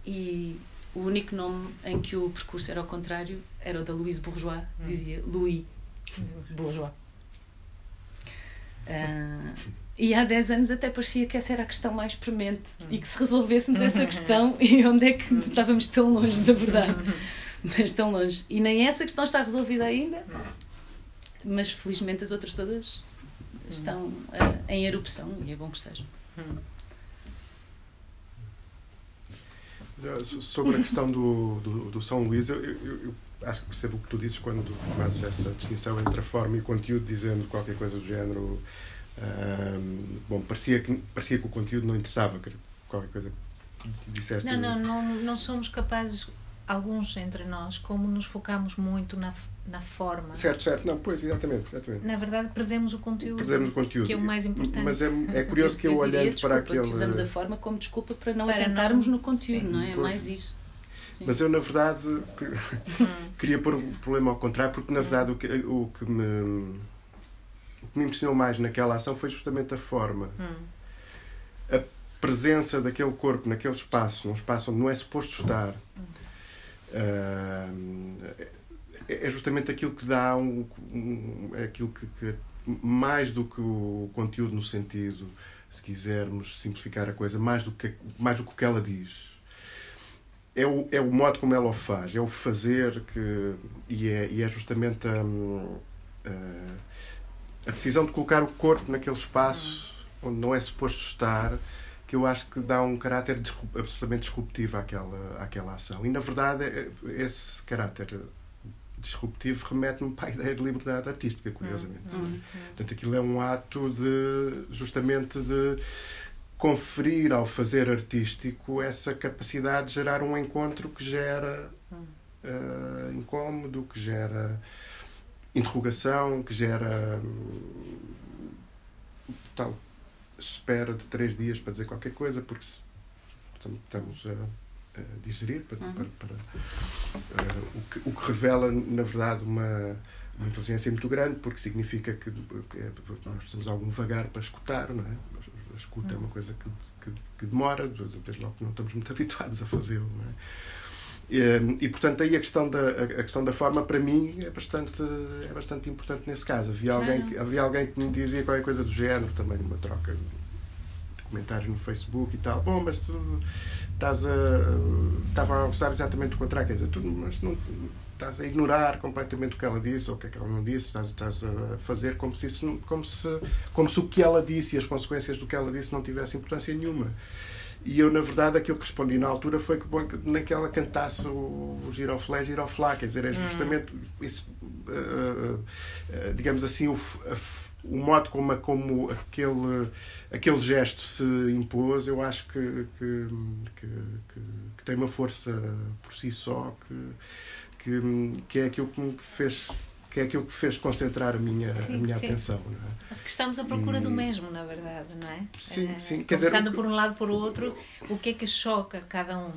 E o único nome em que o percurso era ao contrário era o da Louise Bourgeois, hum. dizia Louis Bourgeois. Uh, e há dez anos até parecia que essa era a questão mais premente hum. e que se resolvêssemos essa questão e onde é que estávamos tão longe da verdade, mas tão longe, e nem essa questão está resolvida ainda, mas felizmente as outras todas estão uh, em erupção, e é bom que estejam. Sobre a questão do, do, do São Luís, eu, eu, eu acho que percebo o que tu dizes quando fazes essa distinção entre a forma e o conteúdo, dizendo qualquer coisa do género. Um, bom, parecia que, parecia que o conteúdo não interessava, qualquer coisa que disseste. Não, não, não, não somos capazes, alguns entre nós, como nos focamos muito na, na forma. Certo, certo, não, pois, exatamente, exatamente. Na verdade, perdemos o conteúdo, perdemos o conteúdo que é o mais importante. Mas é, é curioso eu, que eu, eu olhando desculpa, para aquele... usamos a forma como desculpa para não para atentarmos não... no conteúdo, sim, não é? É mais isso. Sim. Mas eu, na verdade, queria pôr um problema ao contrário, porque, na verdade, o que, o que me... O que me impressionou mais naquela ação foi justamente a forma. Hum. A presença daquele corpo naquele espaço, num espaço onde não é suposto estar, hum. uh, é justamente aquilo que dá um, um, aquilo que, que, mais do que o conteúdo no sentido, se quisermos simplificar a coisa, mais do que, mais do que o que ela diz. É o, é o modo como ela o faz, é o fazer que... E é, e é justamente a... a A decisão de colocar o corpo naquele espaço uhum. onde não é suposto estar, que eu acho que dá um caráter absolutamente disruptivo àquela, àquela ação. E, na verdade, esse caráter disruptivo remete-me para a ideia de liberdade artística, curiosamente. Uhum. Uhum. Portanto, aquilo é um ato de, justamente de conferir ao fazer artístico essa capacidade de gerar um encontro que gera uh, incómodo, que gera... interrogação, que gera tal espera de três dias para dizer qualquer coisa, porque estamos a, a digerir para, uhum. para, para, uh, o, que, o que revela, na verdade, uma, uma inteligência muito grande, porque significa que é, nós precisamos algum vagar para escutar, não é? A escuta uhum. é uma coisa que, que, que demora, desde logo que não estamos muito habituados a fazê-lo, não é? E, e, portanto, aí a questão da, a questão da forma, para mim, é bastante, é bastante importante nesse caso. Havia alguém, que, havia alguém que me dizia qualquer coisa do género, também numa troca de comentários no Facebook e tal. Bom, mas tu estás a... Estava a acusar exatamente o contrário, quer dizer, tu mas não, estás a ignorar completamente o que ela disse, ou o que é que ela não disse, estás, estás a fazer como se, isso, como, se, como se o que ela disse e as consequências do que ela disse não tivessem importância nenhuma. E eu, na verdade, aquilo que respondi na altura foi que, bom, que naquela cantasse o, o giroflé, giroflá, quer dizer, é justamente isso, uh, uh, digamos assim, o, uh, o modo como, a, como aquele, aquele gesto se impôs, eu acho que, que, que, que, que tem uma força por si só, que, que, que é aquilo que me fez... que é aquilo que fez concentrar a minha, sim, a minha sim. atenção. Não é? Mas que estamos à procura e... do mesmo, na verdade, não é? Sim, é, sim. Começando por um lado, por outro, o que é que choca cada um,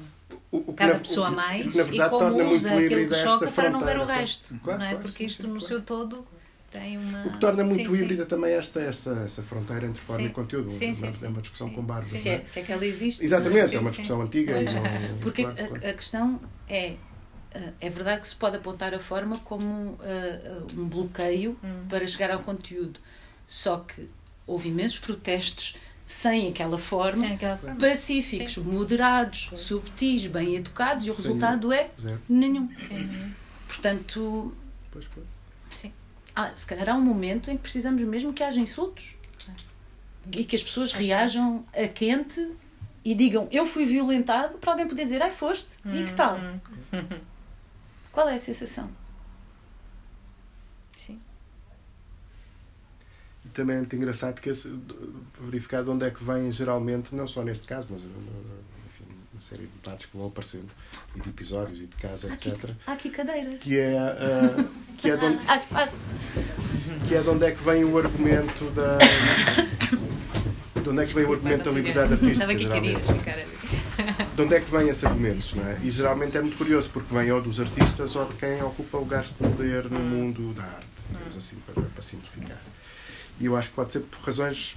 o, o, cada na, pessoa o, mais, o, na verdade, e como usa aquilo que choca fronteira, para não ver o resto, claro, não é? Claro, porque isto sim, no claro. seu todo tem uma... O que torna muito sim, híbrida sim. também esta, essa, essa fronteira entre forma sim. e conteúdo. Sim, sim, é uma discussão sim. com Bárbara. Se, é, se é que ela existe. Exatamente, sim, é uma discussão sim. antiga. Não, porque claro, a, claro. a questão é... É verdade que se pode apontar a forma como uh, um bloqueio hum. para chegar ao conteúdo. Só que houve imensos protestos sem aquela forma, sem aquela forma. pacíficos, sim. moderados, sim. subtis, bem educados, e o sim. resultado é Zero. nenhum. Sim. Portanto, pois, pois. Sim. Há, se calhar há um momento em que precisamos mesmo que haja insultos e que as pessoas reajam a quente e digam eu fui violentado, para alguém poder dizer ai, foste, hum. e que tal? Hum. Qual é a sensação? Sim. E também é muito engraçado que verificar de onde é que vem, geralmente, não só neste caso, mas enfim, uma série de debates que vão aparecendo, e de episódios, e de casa, aqui, etcétera. Há aqui cadeiras. Que é, uh, que, é de onde, que é de onde é que vem o argumento da... De onde é que vem o argumento da liberdade artística, geralmente? De onde é que vêm esses argumentos, não é? E geralmente é muito curioso, porque vem ou dos artistas ou de quem ocupa lugares de poder no mundo da arte, digamos assim, para, para simplificar. E eu acho que pode ser por razões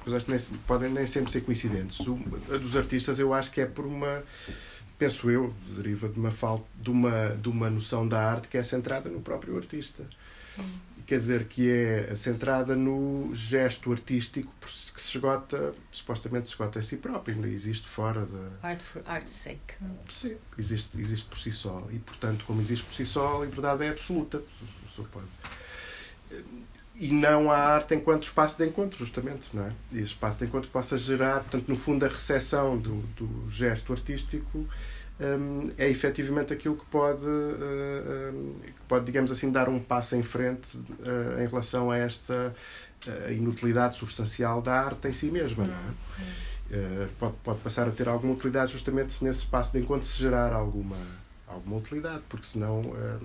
porque os artes nem, podem nem sempre ser coincidentes. O, a dos artistas eu acho que é por uma, penso eu, deriva de uma, falta, de uma, de uma noção da arte que é centrada no próprio artista. Quer dizer, que é centrada no gesto artístico que se esgota, supostamente se esgota a si próprio, não existe fora da... Art for art's sake. Sim, existe, existe por si só. E, portanto, como existe por si só, a liberdade é absoluta, suponho. E não há arte enquanto espaço de encontro, justamente, não é? E espaço de encontro que possa gerar, portanto, no fundo, a recepção do, do gesto artístico Um, é efetivamente aquilo que pode, uh, um, que pode, digamos assim, dar um passo em frente uh, em relação a esta uh, inutilidade substancial da arte em si mesma. Não é? uh, pode, pode passar a ter alguma utilidade justamente se nesse espaço de encontro se gerar alguma, alguma utilidade, porque senão, uh,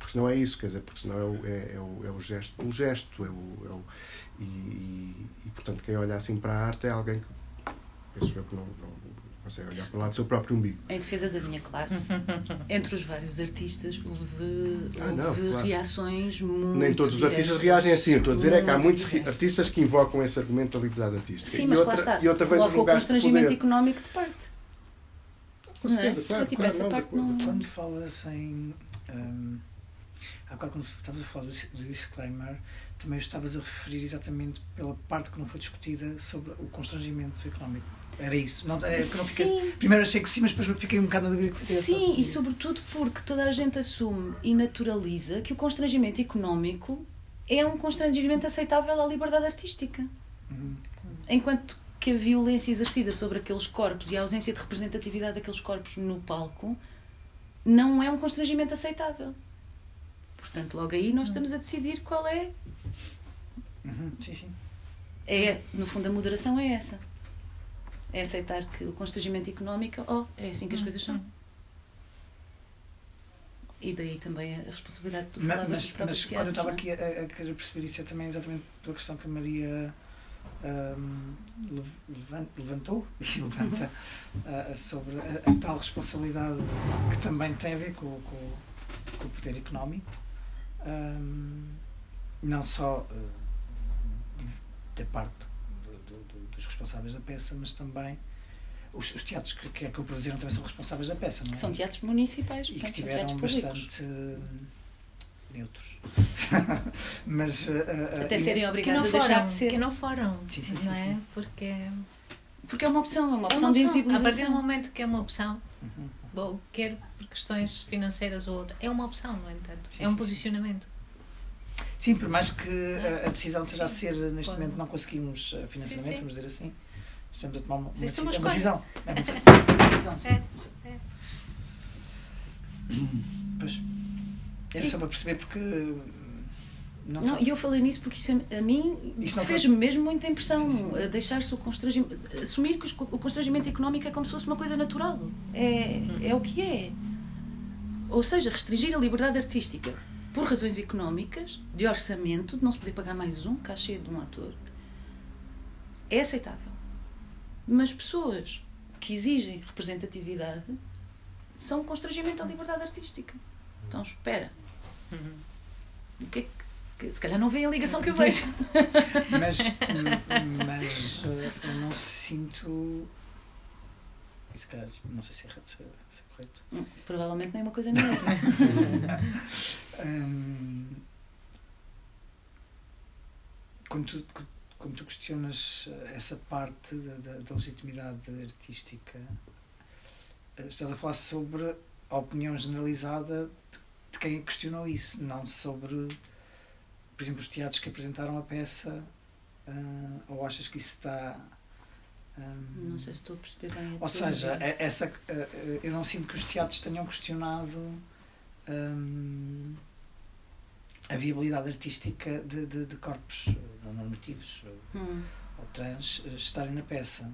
porque senão é isso, quer dizer, porque senão é o, é, é o, é o gesto, o gesto é o, é o, e, e, e, portanto, quem olha assim para a arte é alguém que, penso eu, que não... não consegue olhar para o lado do seu próprio umbigo. Em defesa da minha classe, entre os vários artistas, houve, ah, não, houve claro. reações muito... Nem todos os artistas diversos, reagem assim. Eu estou a dizer é que há muitos diversos. artistas que invocam esse argumento da liberdade artística. Sim, e mas outra, lá está. Colocou o constrangimento económico de parte. Com certeza, não é? claro. claro, claro parte não... Quando falas em... Hum, agora, quando estavas a falar do disclaimer, também estavas a referir exatamente pela parte que não foi discutida sobre o constrangimento económico. Era isso. Não, é que não fiquei... Primeiro achei que sim, mas depois fiquei um bocado na dúvida que fizesse. Sim, e sobretudo porque toda a gente assume e naturaliza que o constrangimento económico é um constrangimento aceitável à liberdade artística. Uhum. Enquanto que a violência exercida sobre aqueles corpos e a ausência de representatividade daqueles corpos no palco não é um constrangimento aceitável. Portanto, logo aí nós estamos a decidir qual é... Uhum. Sim, sim. É, no fundo, a moderação é essa. É aceitar que o constrangimento económico, oh, é assim que as coisas são. E daí também a responsabilidade de falar dos próprios teatros. Mas quando eu estava aqui a, a querer perceber isso, é também exatamente pela questão que a Maria um, levantou e levanta uh, sobre a, a tal responsabilidade que também tem a ver com, com, com o poder económico. Um, não só uh, da parte dos responsáveis da peça, mas também os, os teatros que, que, que o produziram também são responsáveis da peça, não é? Que são teatros municipais, portanto, e que tiveram bastante uh, neutros. mas uh, uh, até serem obrigados a deixar foram, de ser. Que não foram, sim, sim, não é? Sim. Porque... Porque é uma opção, é uma opção, é uma opção de invisibilização. A partir do momento que é uma opção, uhum. bom, quer por questões financeiras ou outra, é uma opção, no entanto, sim, é um sim. posicionamento. Sim, por mais que a decisão esteja a ser, neste Pode. momento, não conseguimos financeiramente, sim, sim. vamos dizer assim, estamos a tomar uma, uma, uma, uma decisão. É uma decisão, sim. É. É. Pois, era sim. só para perceber porque... Não, não e eu falei nisso porque isso a mim fez-me mesmo muita impressão, sim, sim. deixar-se o constrangimento, assumir que o constrangimento económico é como se fosse uma coisa natural, é, hum. é o que é. Ou seja, restringir a liberdade artística por razões económicas, de orçamento, de não se poder pagar mais um cachê de um ator, é aceitável. Mas pessoas que exigem representatividade são um constrangimento à liberdade artística. Então, espera. Uhum. Que, que, se calhar não veem a ligação que eu vejo. Mas, mas eu não sinto... Se calhar, não sei se é, se é, se é correto. Hum, provavelmente nem uma coisa nem outra. hum, como, tu, como tu questionas essa parte da, da legitimidade artística, estás a falar sobre a opinião generalizada de quem questionou isso, não sobre, por exemplo, os teatros que apresentaram a peça, hum, ou achas que isso está... Um, não sei se estou a perceber bem. A ou seja, essa, eu não sinto que os teatros tenham questionado um, a viabilidade artística de, de, de corpos não normativos hum. ou trans estarem na peça.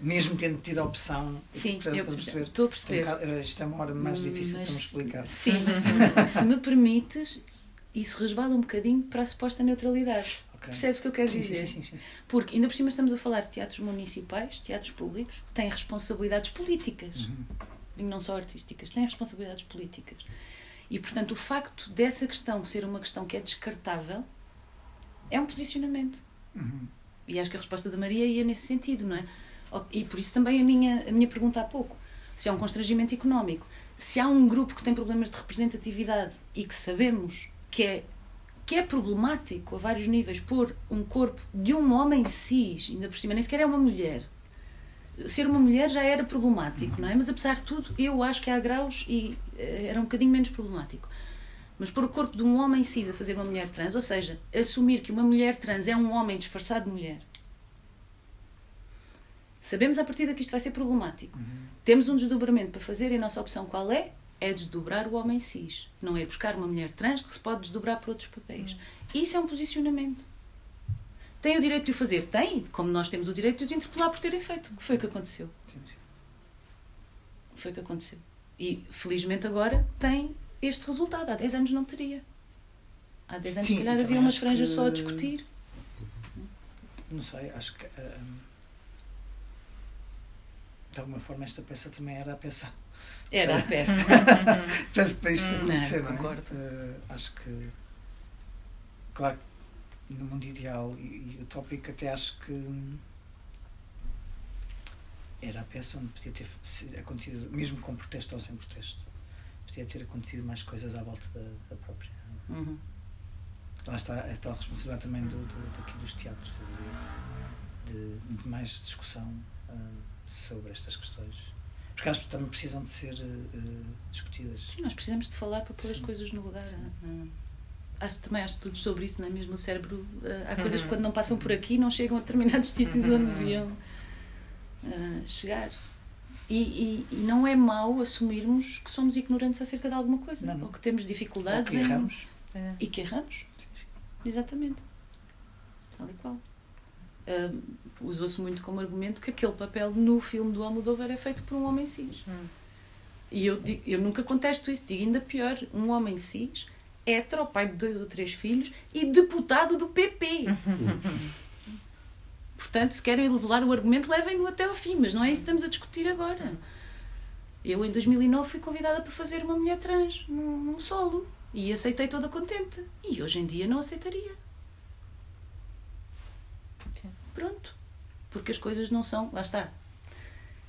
Mesmo tendo tido a opção... Sim, portanto, eu perceber, estou a perceber. Um, isto é uma hora mais difícil mas, de me explicar. Sim, mas se, se me permites, isso resvala um bocadinho para a suposta neutralidade. Okay. Percebes o que eu quero sim, dizer? Sim, sim, sim. Porque, ainda por cima, estamos a falar de teatros municipais, teatros públicos, que têm responsabilidades políticas, uhum. e não só artísticas, têm responsabilidades políticas. E, portanto, o facto dessa questão ser uma questão que é descartável é um posicionamento. Uhum. E acho que a resposta da Maria ia nesse sentido, não é? E por isso também a minha, a minha pergunta há pouco. Se há um constrangimento económico, se há um grupo que tem problemas de representatividade e que sabemos que é, que é problemático a vários níveis pôr um corpo de um homem cis, ainda por cima, nem sequer é uma mulher. Ser uma mulher já era problemático, não é? Mas apesar de tudo, eu acho que há graus e era um bocadinho menos problemático. Mas pôr o corpo de um homem cis a fazer uma mulher trans, ou seja, assumir que uma mulher trans é um homem disfarçado de mulher. Sabemos à partida que isto vai ser problemático. Uhum. Temos um desdobramento para fazer e a nossa opção qual é? É desdobrar o homem cis. Não é buscar uma mulher trans que se pode desdobrar por outros papéis. Uhum. Isso é um posicionamento. Tem o direito de o fazer? Tem. Como nós temos o direito de os interpelar por terem feito. Que foi o que aconteceu. Sim, sim. Foi o que aconteceu. E, felizmente, agora tem este resultado. Há dez anos não teria. Há dez anos, sim, se calhar, havia umas franjas que... só a discutir. Não sei, acho que... Um... de alguma forma esta peça também era a peça era a peça peça para isto acontecer, não, não é? Uh, acho que claro que no mundo ideal e, e utópico até acho que era a peça onde podia ter acontecido, mesmo com protesto ou sem protesto, podia ter acontecido mais coisas à volta da, da própria. Uhum. Lá está esta responsabilidade também do, do, daqui dos teatros de, de mais discussão uh, sobre estas questões, porque elas também precisam de ser uh, discutidas. Sim, nós precisamos de falar para pôr, sim, as coisas no lugar. Uh, acho também há estudos sobre isso, não é? Mesmo o cérebro, uh, há coisas que quando não passam por aqui não chegam a determinados sítios onde deviam uh, chegar. E, e, e não é mau assumirmos que somos ignorantes acerca de alguma coisa, não, não. Ou que temos dificuldades, ou que erramos. Em... É. E que erramos. Sim, sim. Exatamente. Tal e qual. Uh, usou-se muito como argumento que aquele papel no filme do Almodóvar é feito por um homem cis. Hum. E eu, eu nunca contesto isso, digo ainda pior, um homem cis, hetero, pai de dois ou três filhos e deputado do P P. Portanto, se querem levar o argumento, levem-no até ao fim, mas não é isso que estamos a discutir agora. Eu, em dois mil e nove, fui convidada para fazer uma mulher trans num, num solo e aceitei toda contente. E hoje em dia não aceitaria. Pronto, porque as coisas não são, lá está,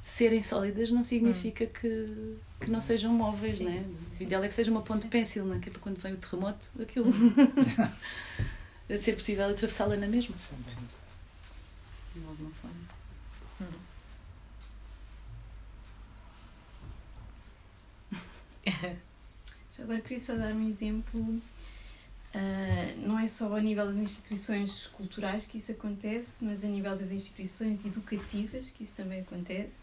serem sólidas não significa hum. que, que não sejam móveis, sim, não é? O ideal é que seja uma ponte de pêncil, não é? Que é para quando vem o terremoto, aquilo a ser possível atravessá-la na mesma, sim, de alguma forma. Hum. Agora queria só dar um exemplo. Uh, não é só a nível das instituições culturais que isso acontece, mas a nível das instituições educativas que isso também acontece.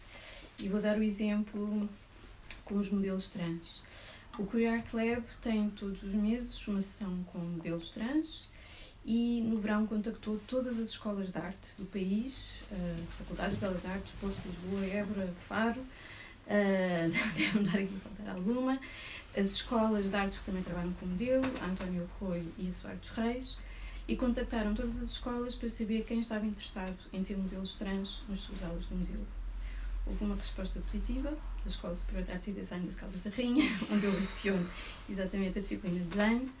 E vou dar o exemplo com os modelos trans. O Curio Art Lab tem todos os meses uma sessão com modelos trans e no verão contactou todas as escolas de arte do país, uh, faculdades de Belas Artes, Porto, Lisboa, Évora, Faro, deve-me dar aqui faltar alguma, as escolas de artes que também trabalham com o modelo, a António Rui e a Soares Reis, e contactaram todas as escolas para saber quem estava interessado em ter modelos trans nas suas aulas de modelo. Houve uma resposta positiva da Escola Superior de Artes e Design das Caldas da Rainha, onde eu leciono exatamente a disciplina de design,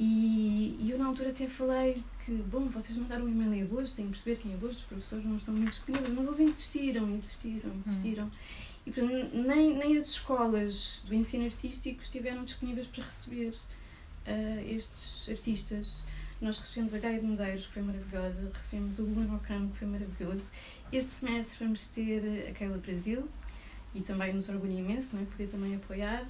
e, e eu na altura até falei que, bom, vocês mandaram um e-mail em agosto, têm que perceber que em agosto os professores não estão muito disponíveis, mas eles insistiram, insistiram, insistiram. Hum. E, portanto, nem, nem as escolas do ensino artístico estiveram disponíveis para receber uh, estes artistas. Nós recebemos a Gaia de Medeiros, que foi maravilhosa, recebemos a Luna Ocano, que foi maravilhoso. Este semestre vamos ter a Keila Brasil, e também nos orgulha imenso, não é? Poder também apoiar.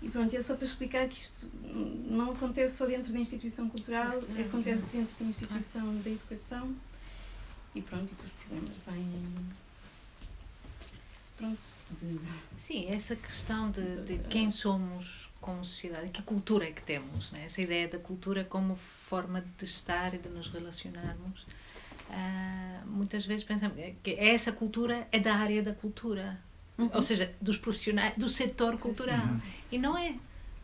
E pronto, é só para explicar que isto não acontece só dentro da instituição cultural, acontece dentro da instituição da educação. E pronto, e depois os problemas vêm... Pronto. Sim, essa questão de, de quem somos como sociedade, que cultura é que temos, né? Essa ideia da cultura como forma de estar e de nos relacionarmos, uh, muitas vezes pensamos que essa cultura é da área da cultura, uhum. Ou seja, dos profissionais, do setor cultural, uhum. E não é,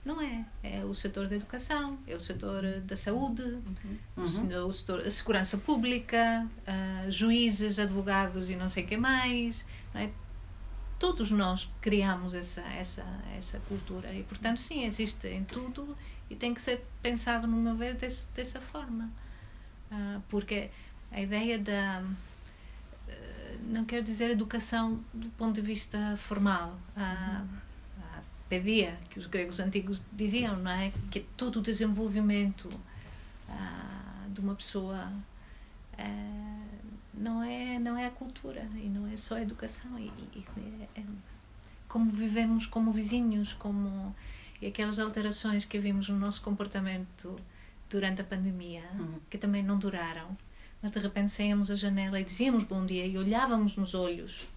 não é, é o setor da educação, é o setor da saúde, uhum. o, o setor da segurança pública, uh, juízes, advogados e não sei o que mais, não é? Todos nós criamos essa, essa, essa cultura e, portanto, sim, existe em tudo e tem que ser pensado, no meu ver, desse, dessa forma. Uh, porque a ideia da, não quero dizer educação do ponto de vista formal, a, a pedia, que os gregos antigos diziam, não é? Que todo o desenvolvimento a, de uma pessoa a, não, é, não é a cultura e não é só a educação, e, e, é, como vivemos como vizinhos, como... E aquelas alterações que vimos no nosso comportamento durante a pandemia, uhum. que também não duraram, mas de repente saíamos à janela e dizíamos bom dia e olhávamos nos olhos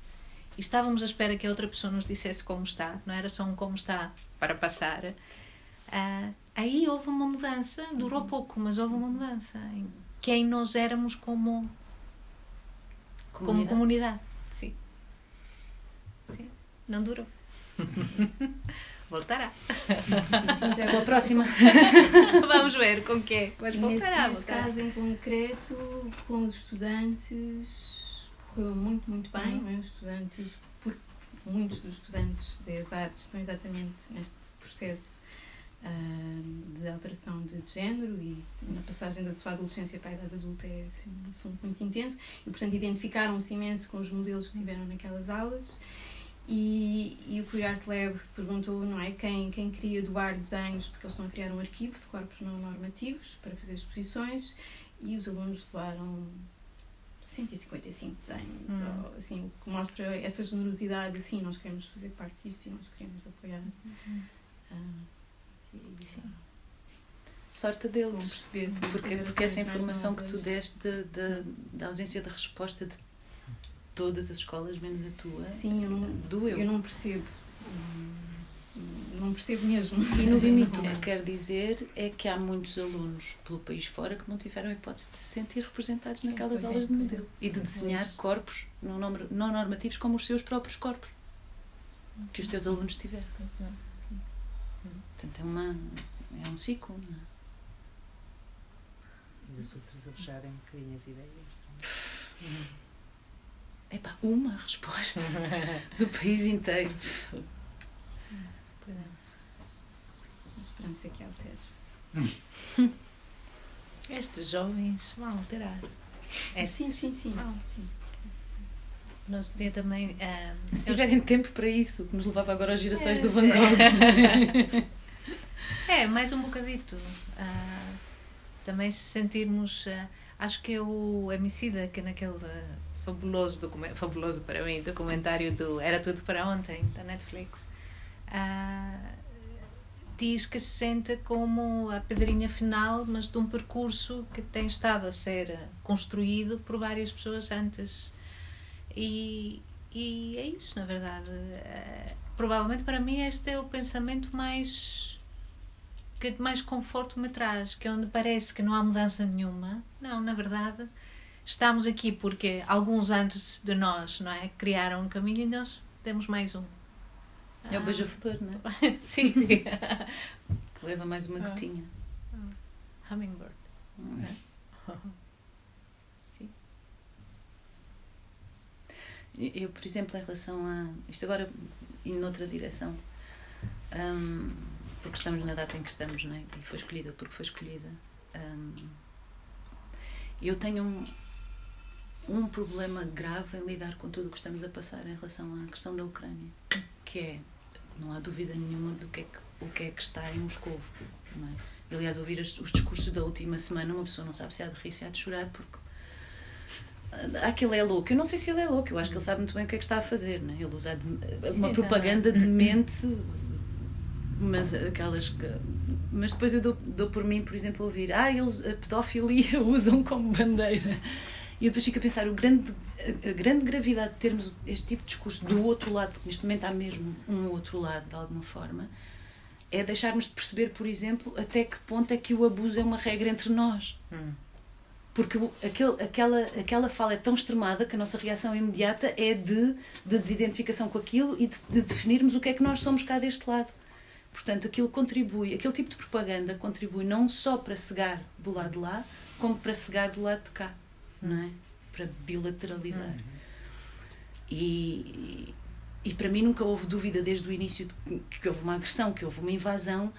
e estávamos à espera que a outra pessoa nos dissesse como está, não era só um como está para passar. Uh, aí houve uma mudança, durou pouco, mas houve uma mudança em quem nós éramos como comunidade. Como comunidade. Sim. Sim. Não durou. Voltará. Sim, já é a próxima. Vamos ver com o que é. Mas voltará. Neste, neste caso em concreto, com os estudantes, correu muito, muito bem. Uhum. Os estudantes, porque muitos dos estudantes das artes estão exatamente neste processo uh, de alteração de género, e na passagem da sua adolescência para a idade adulta é assim, um assunto muito intenso, e portanto identificaram-se imenso com os modelos que tiveram naquelas aulas. E, e o Curio Art Lab perguntou, não é, quem, quem queria doar desenhos, porque eles estão a criar um arquivo de corpos não normativos para fazer exposições, e os alunos doaram cento e cinquenta e cinco desenhos, hum. assim, o que mostra essa generosidade, assim, nós queremos fazer parte disto e nós queremos apoiar. Hum. Ah, e, sim. Sorte deles, porque, porque essa informação que tu deste de, de, da ausência de resposta de todas as escolas, menos a tua. Sim, eu não, doeu. Eu não percebo. Não percebo mesmo. E no limite, o que quer dizer é que há muitos alunos pelo país fora que não tiveram a hipótese de se sentir representados naquelas aulas de modelo e de desenhar corpos não normativos como os seus próprios corpos, que os teus alunos tiveram. Portanto, é, uma, é um ciclo, não é? E os outros acharem um bocadinho as ideias. Epá, uma resposta do país inteiro. Mas esperança que altere. Estes jovens vão alterar. É, sim, sim, sim. Ah, sim. Nós também. Um, Se tiverem eles... tempo para isso, que nos levava agora às gerações é. do Van Gogh. É, mais um bocadito. Uh, também se sentirmos. Uh, acho que é o Emicida que naquele. Uh, fabuloso, document, fabuloso para mim, documentário do Era Tudo Para Ontem, da Netflix, ah, diz que se sente como a pedrinha final, mas de um percurso que tem estado a ser construído por várias pessoas antes, e, e é isso, na verdade. Ah, provavelmente para mim este é o pensamento mais que mais conforto me traz, que onde parece que não há mudança nenhuma, não, na verdade estamos aqui porque alguns antes de nós, não é, criaram um caminho e nós temos mais um. É o ah. beija-flor, não é? Sim. Que leva mais uma gotinha. Ah. Hummingbird. Hum. É? Sim. Eu, por exemplo, em relação a... Isto agora indo noutra direção. Um, porque estamos na data em que estamos, não é? E foi escolhida porque foi escolhida. Um, eu tenho... um um problema grave em lidar com tudo o que estamos a passar em relação à questão da Ucrânia, que é, não há dúvida nenhuma do que é que, o que, é que está em Moscou, não é? Aliás, ouvir os, os discursos da última semana, uma pessoa não sabe se há de rir, se há de chorar, porque aquele é louco. Eu não sei se ele é louco, eu acho que ele sabe muito bem o que é que está a fazer, não é? Ele usa uma propaganda demente, mas aquelas que... Mas depois eu dou, dou por mim, por exemplo, ouvir, ah, eles a pedofilia usam como bandeira. E eu depois fico a pensar, o grande, a grande gravidade de termos este tipo de discurso do outro lado, porque neste momento há mesmo um outro lado, de alguma forma, é deixarmos de perceber, por exemplo, até que ponto é que o abuso é uma regra entre nós. Hum. Porque o, aquele, aquela, aquela fala é tão extremada que a nossa reação imediata é de, de desidentificação com aquilo e de, de definirmos o que é que nós somos cá deste lado. Portanto, aquilo contribui, aquele tipo de propaganda contribui não só para cegar do lado de lá, como para cegar do lado de cá. Não é? Para bilateralizar. Uhum. E, e, e para mim nunca houve dúvida desde o início de que, que houve uma agressão, que houve uma invasão,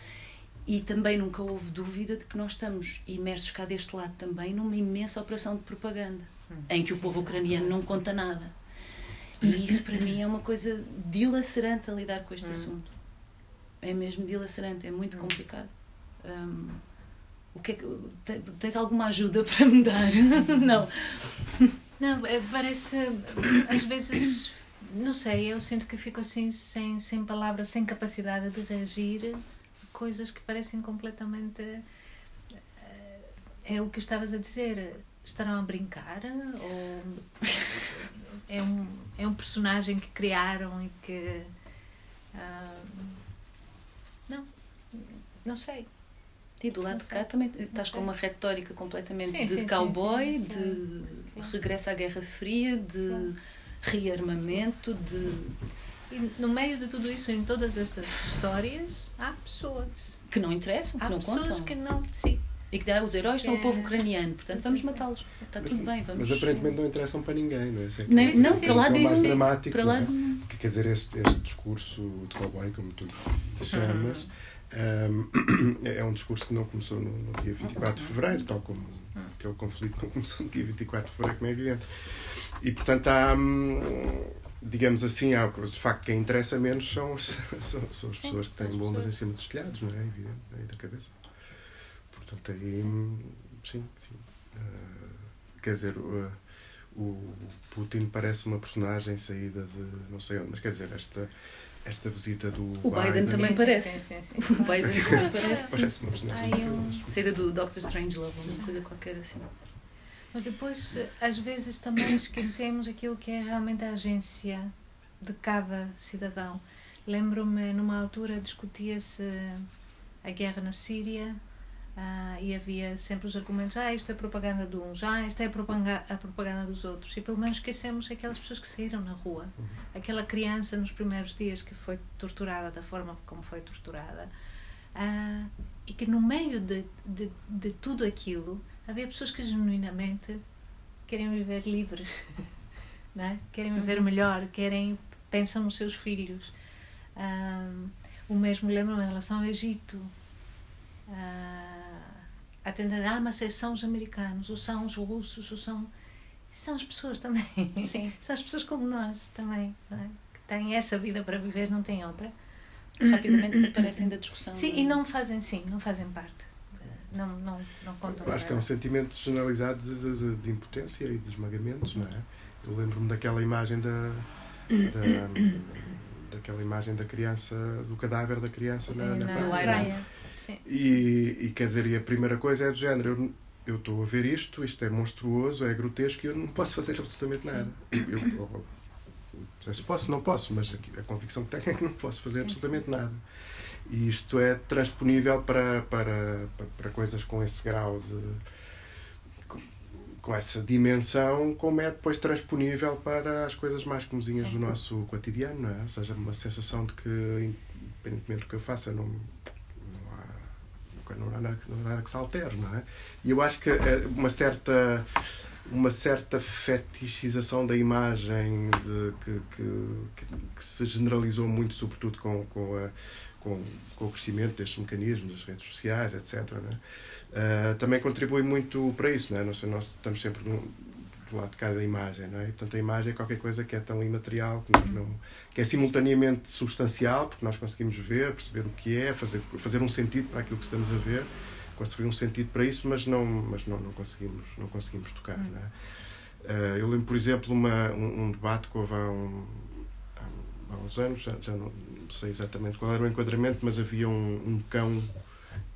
E também nunca houve dúvida de que nós estamos imersos cá deste lado também numa imensa operação de propaganda, hum, em que sim, o povo ucraniano não conta nada. E isso para mim é uma coisa dilacerante a lidar com este hum. assunto. É mesmo dilacerante, é muito hum. complicado. Um, o que é que, tens alguma ajuda para me dar? Não. Não, parece, às vezes, não sei, eu sinto que fico assim sem, sem palavras, sem capacidade de reagir. Coisas que parecem completamente... Uh, é o que estavas a dizer. Estarão a brincar? Ou é um, é um personagem que criaram e que... Uh, não. Não sei. E do lado não de cá sei. Também estás com uma retórica completamente sim, de sim, cowboy, sim, sim. de claro. Regresso à Guerra Fria, de claro. rearmamento, de... E no meio de tudo isso, em todas essas histórias, há pessoas... Que não interessam, que há não contam. Há pessoas que não... Sim. E que os heróis é... são o povo ucraniano, portanto vamos matá-los. Está tudo bem, vamos... Mas aparentemente não interessam para ninguém, não é? Assim, não, que, não, assim, para lá de... mais dramático, para lá de... né? Que, quer dizer, este, este discurso de cowboy, como tu chamas, uhum. um, é um discurso que não começou no, no dia vinte e quatro de fevereiro, tal como uhum. aquele conflito não começou no dia vinte e quatro de fevereiro, como é evidente. E, portanto, há... Hum, digamos assim, há, de facto, quem interessa menos são, são, são as pessoas que têm bombas em cima dos telhados, não é? É evidente, aí da cabeça. Portanto, aí, sim, sim. Uh, quer dizer, uh, o Putin parece uma personagem saída de não sei onde, mas quer dizer, esta, esta visita do o Biden... O Biden também sim, parece. Sim, sim, sim. O Biden também parece. Parece uma personagem. Ai, eu... Saída do Doctor Strangelove, uma coisa qualquer assim. Mas depois, às vezes, também esquecemos aquilo que é realmente a agência de cada cidadão. Lembro-me, numa altura, discutia-se a guerra na Síria uh, e havia sempre os argumentos, ah, isto é propaganda de uns, ah, isto é a propaganda dos outros. E pelo menos esquecemos aquelas pessoas que saíram na rua. Aquela criança, nos primeiros dias, que foi torturada da forma como foi torturada. Uh, e que no meio de, de, de tudo aquilo... Havia pessoas que genuinamente querem viver livres, não é? Querem viver melhor, querem, pensam nos seus filhos. Um, o mesmo lembro-me em relação ao Egito. Uh, a tendência, ah, mas são os americanos, ou são os russos, ou são... São as pessoas também. Sim. São as pessoas como nós também, não é? Que têm essa vida para viver, não têm outra. Que rapidamente desaparecem da discussão. Sim, não é? E não fazem, sim, não fazem parte. Não, não, não contam. Acho que é um sentimento generalizado de, de, de impotência e de esmagamentos, não é? Eu lembro-me daquela imagem da, da daquela imagem da criança, do cadáver da criança sim, na, na, na praia. praia. Sim. E, e quer dizer, e a primeira coisa é do género, eu estou a ver isto, isto é monstruoso, é grotesco e eu não posso fazer absolutamente nada. Eu, eu, eu, se posso, não posso, mas a convicção que tenho é que não posso fazer absolutamente nada. E isto é transponível para, para, para coisas com esse grau de... com, com essa dimensão, como é depois transponível para as coisas mais comezinhas do nosso cotidiano, não é? Ou seja, uma sensação de que, independentemente do que eu faça, não, não, há, não, há nada, não há nada que se altere, não é? E eu acho que é uma certa... uma certa fetichização da imagem de, que, que, que se generalizou muito, sobretudo com, com, a, com, com o crescimento destes mecanismos, das redes sociais, etcétera. Né? Uh, também contribui muito para isso, não é? Nós, nós estamos sempre do, do lado de cada imagem, não é? E, portanto, a imagem é qualquer coisa que é tão imaterial, que, nós não, que é simultaneamente substancial, porque nós conseguimos ver, perceber o que é, fazer, fazer um sentido para aquilo que estamos a ver, construir um sentido para isso, mas não, mas não, não, conseguimos, não conseguimos tocar. Não é? Uh, eu lembro, por exemplo, uma, um, um debate que houve há, um, há uns anos, já, já não sei exatamente qual era o enquadramento, mas havia um, um cão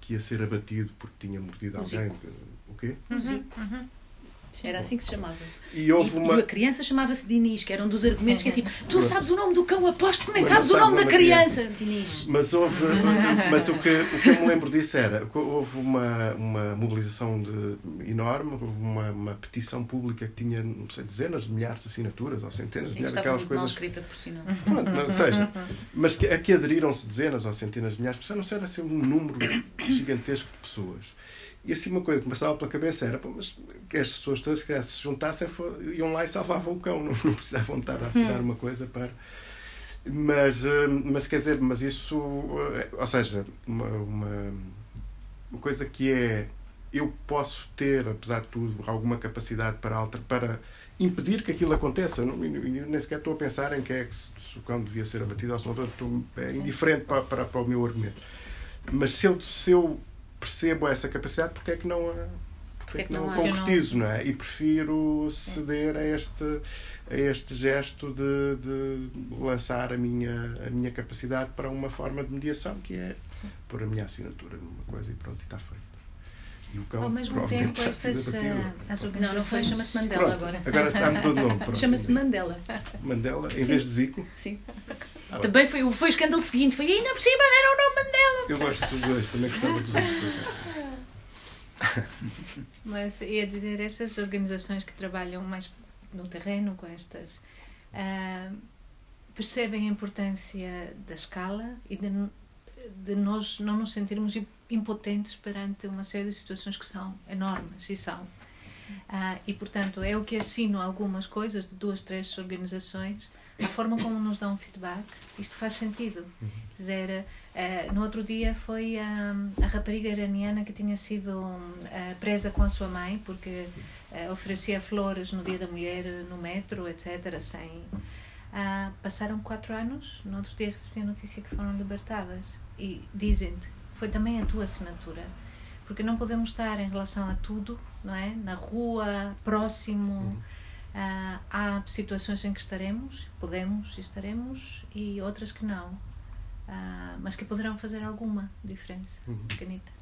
que ia ser abatido porque tinha mordido um alguém. Zico. O quê? Um zico. Uhum. Era assim que se chamava. E, houve uma... e a criança chamava-se Dinis, que era um dos argumentos que é tipo, tu sabes o nome do cão, aposto que nem sabes, sabes o nome, nome da criança, criança. Dinis. Mas houve, mas o que, o que eu me lembro disso era, houve uma, uma mobilização de, enorme, houve uma, uma petição pública que tinha, não sei, dezenas de milhares de assinaturas, ou centenas de milhares, aquelas coisas... mal escrita, por sinal. Pronto, não, seja, mas que, a que aderiram-se dezenas ou centenas de milhares de pessoas, não era assim um número gigantesco de pessoas. E assim uma coisa que me passava pela cabeça era, pô, mas que as pessoas todas que se juntassem for, iam lá e salvavam o cão, não, não precisavam estar a assinar uma coisa para... Mas, mas quer dizer, mas isso... Ou seja, uma, uma, uma coisa que é, eu posso ter, apesar de tudo, alguma capacidade para, alter, para impedir que aquilo aconteça. Não, nem sequer estou a pensar em que é que se, se o cão devia ser abatido, ou se não estou, é indiferente para, para, para o meu argumento. Mas se eu, se eu percebo essa capacidade, porque é que não a... porque é que não concretizo, não é? E prefiro ceder a este, a este gesto de, de lançar a minha, a minha capacidade para uma forma de mediação, que é pôr a minha assinatura numa coisa e pronto, e está feito. E o cão, ao mesmo tempo, essas as organizações... Não, não foi, chama-se Mandela pronto, agora. Agora está-me todo nome. Pronto, chama-se Mandela. Mandela, em sim. vez de Zico. Sim. Ah, também foi, foi o escândalo seguinte, foi ainda por cima deram o nome Mandela. Eu gosto dos dois, também gostava dos dois. Mas ia dizer, essas organizações que trabalham mais no terreno com estas uh, percebem a importância da escala e de, de nós não nos sentirmos impotentes perante uma série de situações que são enormes e são uh, e portanto é o que assino algumas coisas de duas, três organizações, a forma como nos dão feedback, isto faz sentido. Quer dizer, uh, no outro dia foi uh, a rapariga iraniana que tinha sido uh, presa com a sua mãe porque uh, oferecia flores no dia da mulher no metro, etcétera. Sem, uh, passaram quatro anos, no outro dia recebi a notícia que foram libertadas e dizem-te, foi também a tua assinatura. Porque não podemos estar em relação a tudo, não é? Na rua, próximo... Uh, há situações em que estaremos, podemos e estaremos, e outras que não, uh, mas que poderão fazer alguma diferença pequenita.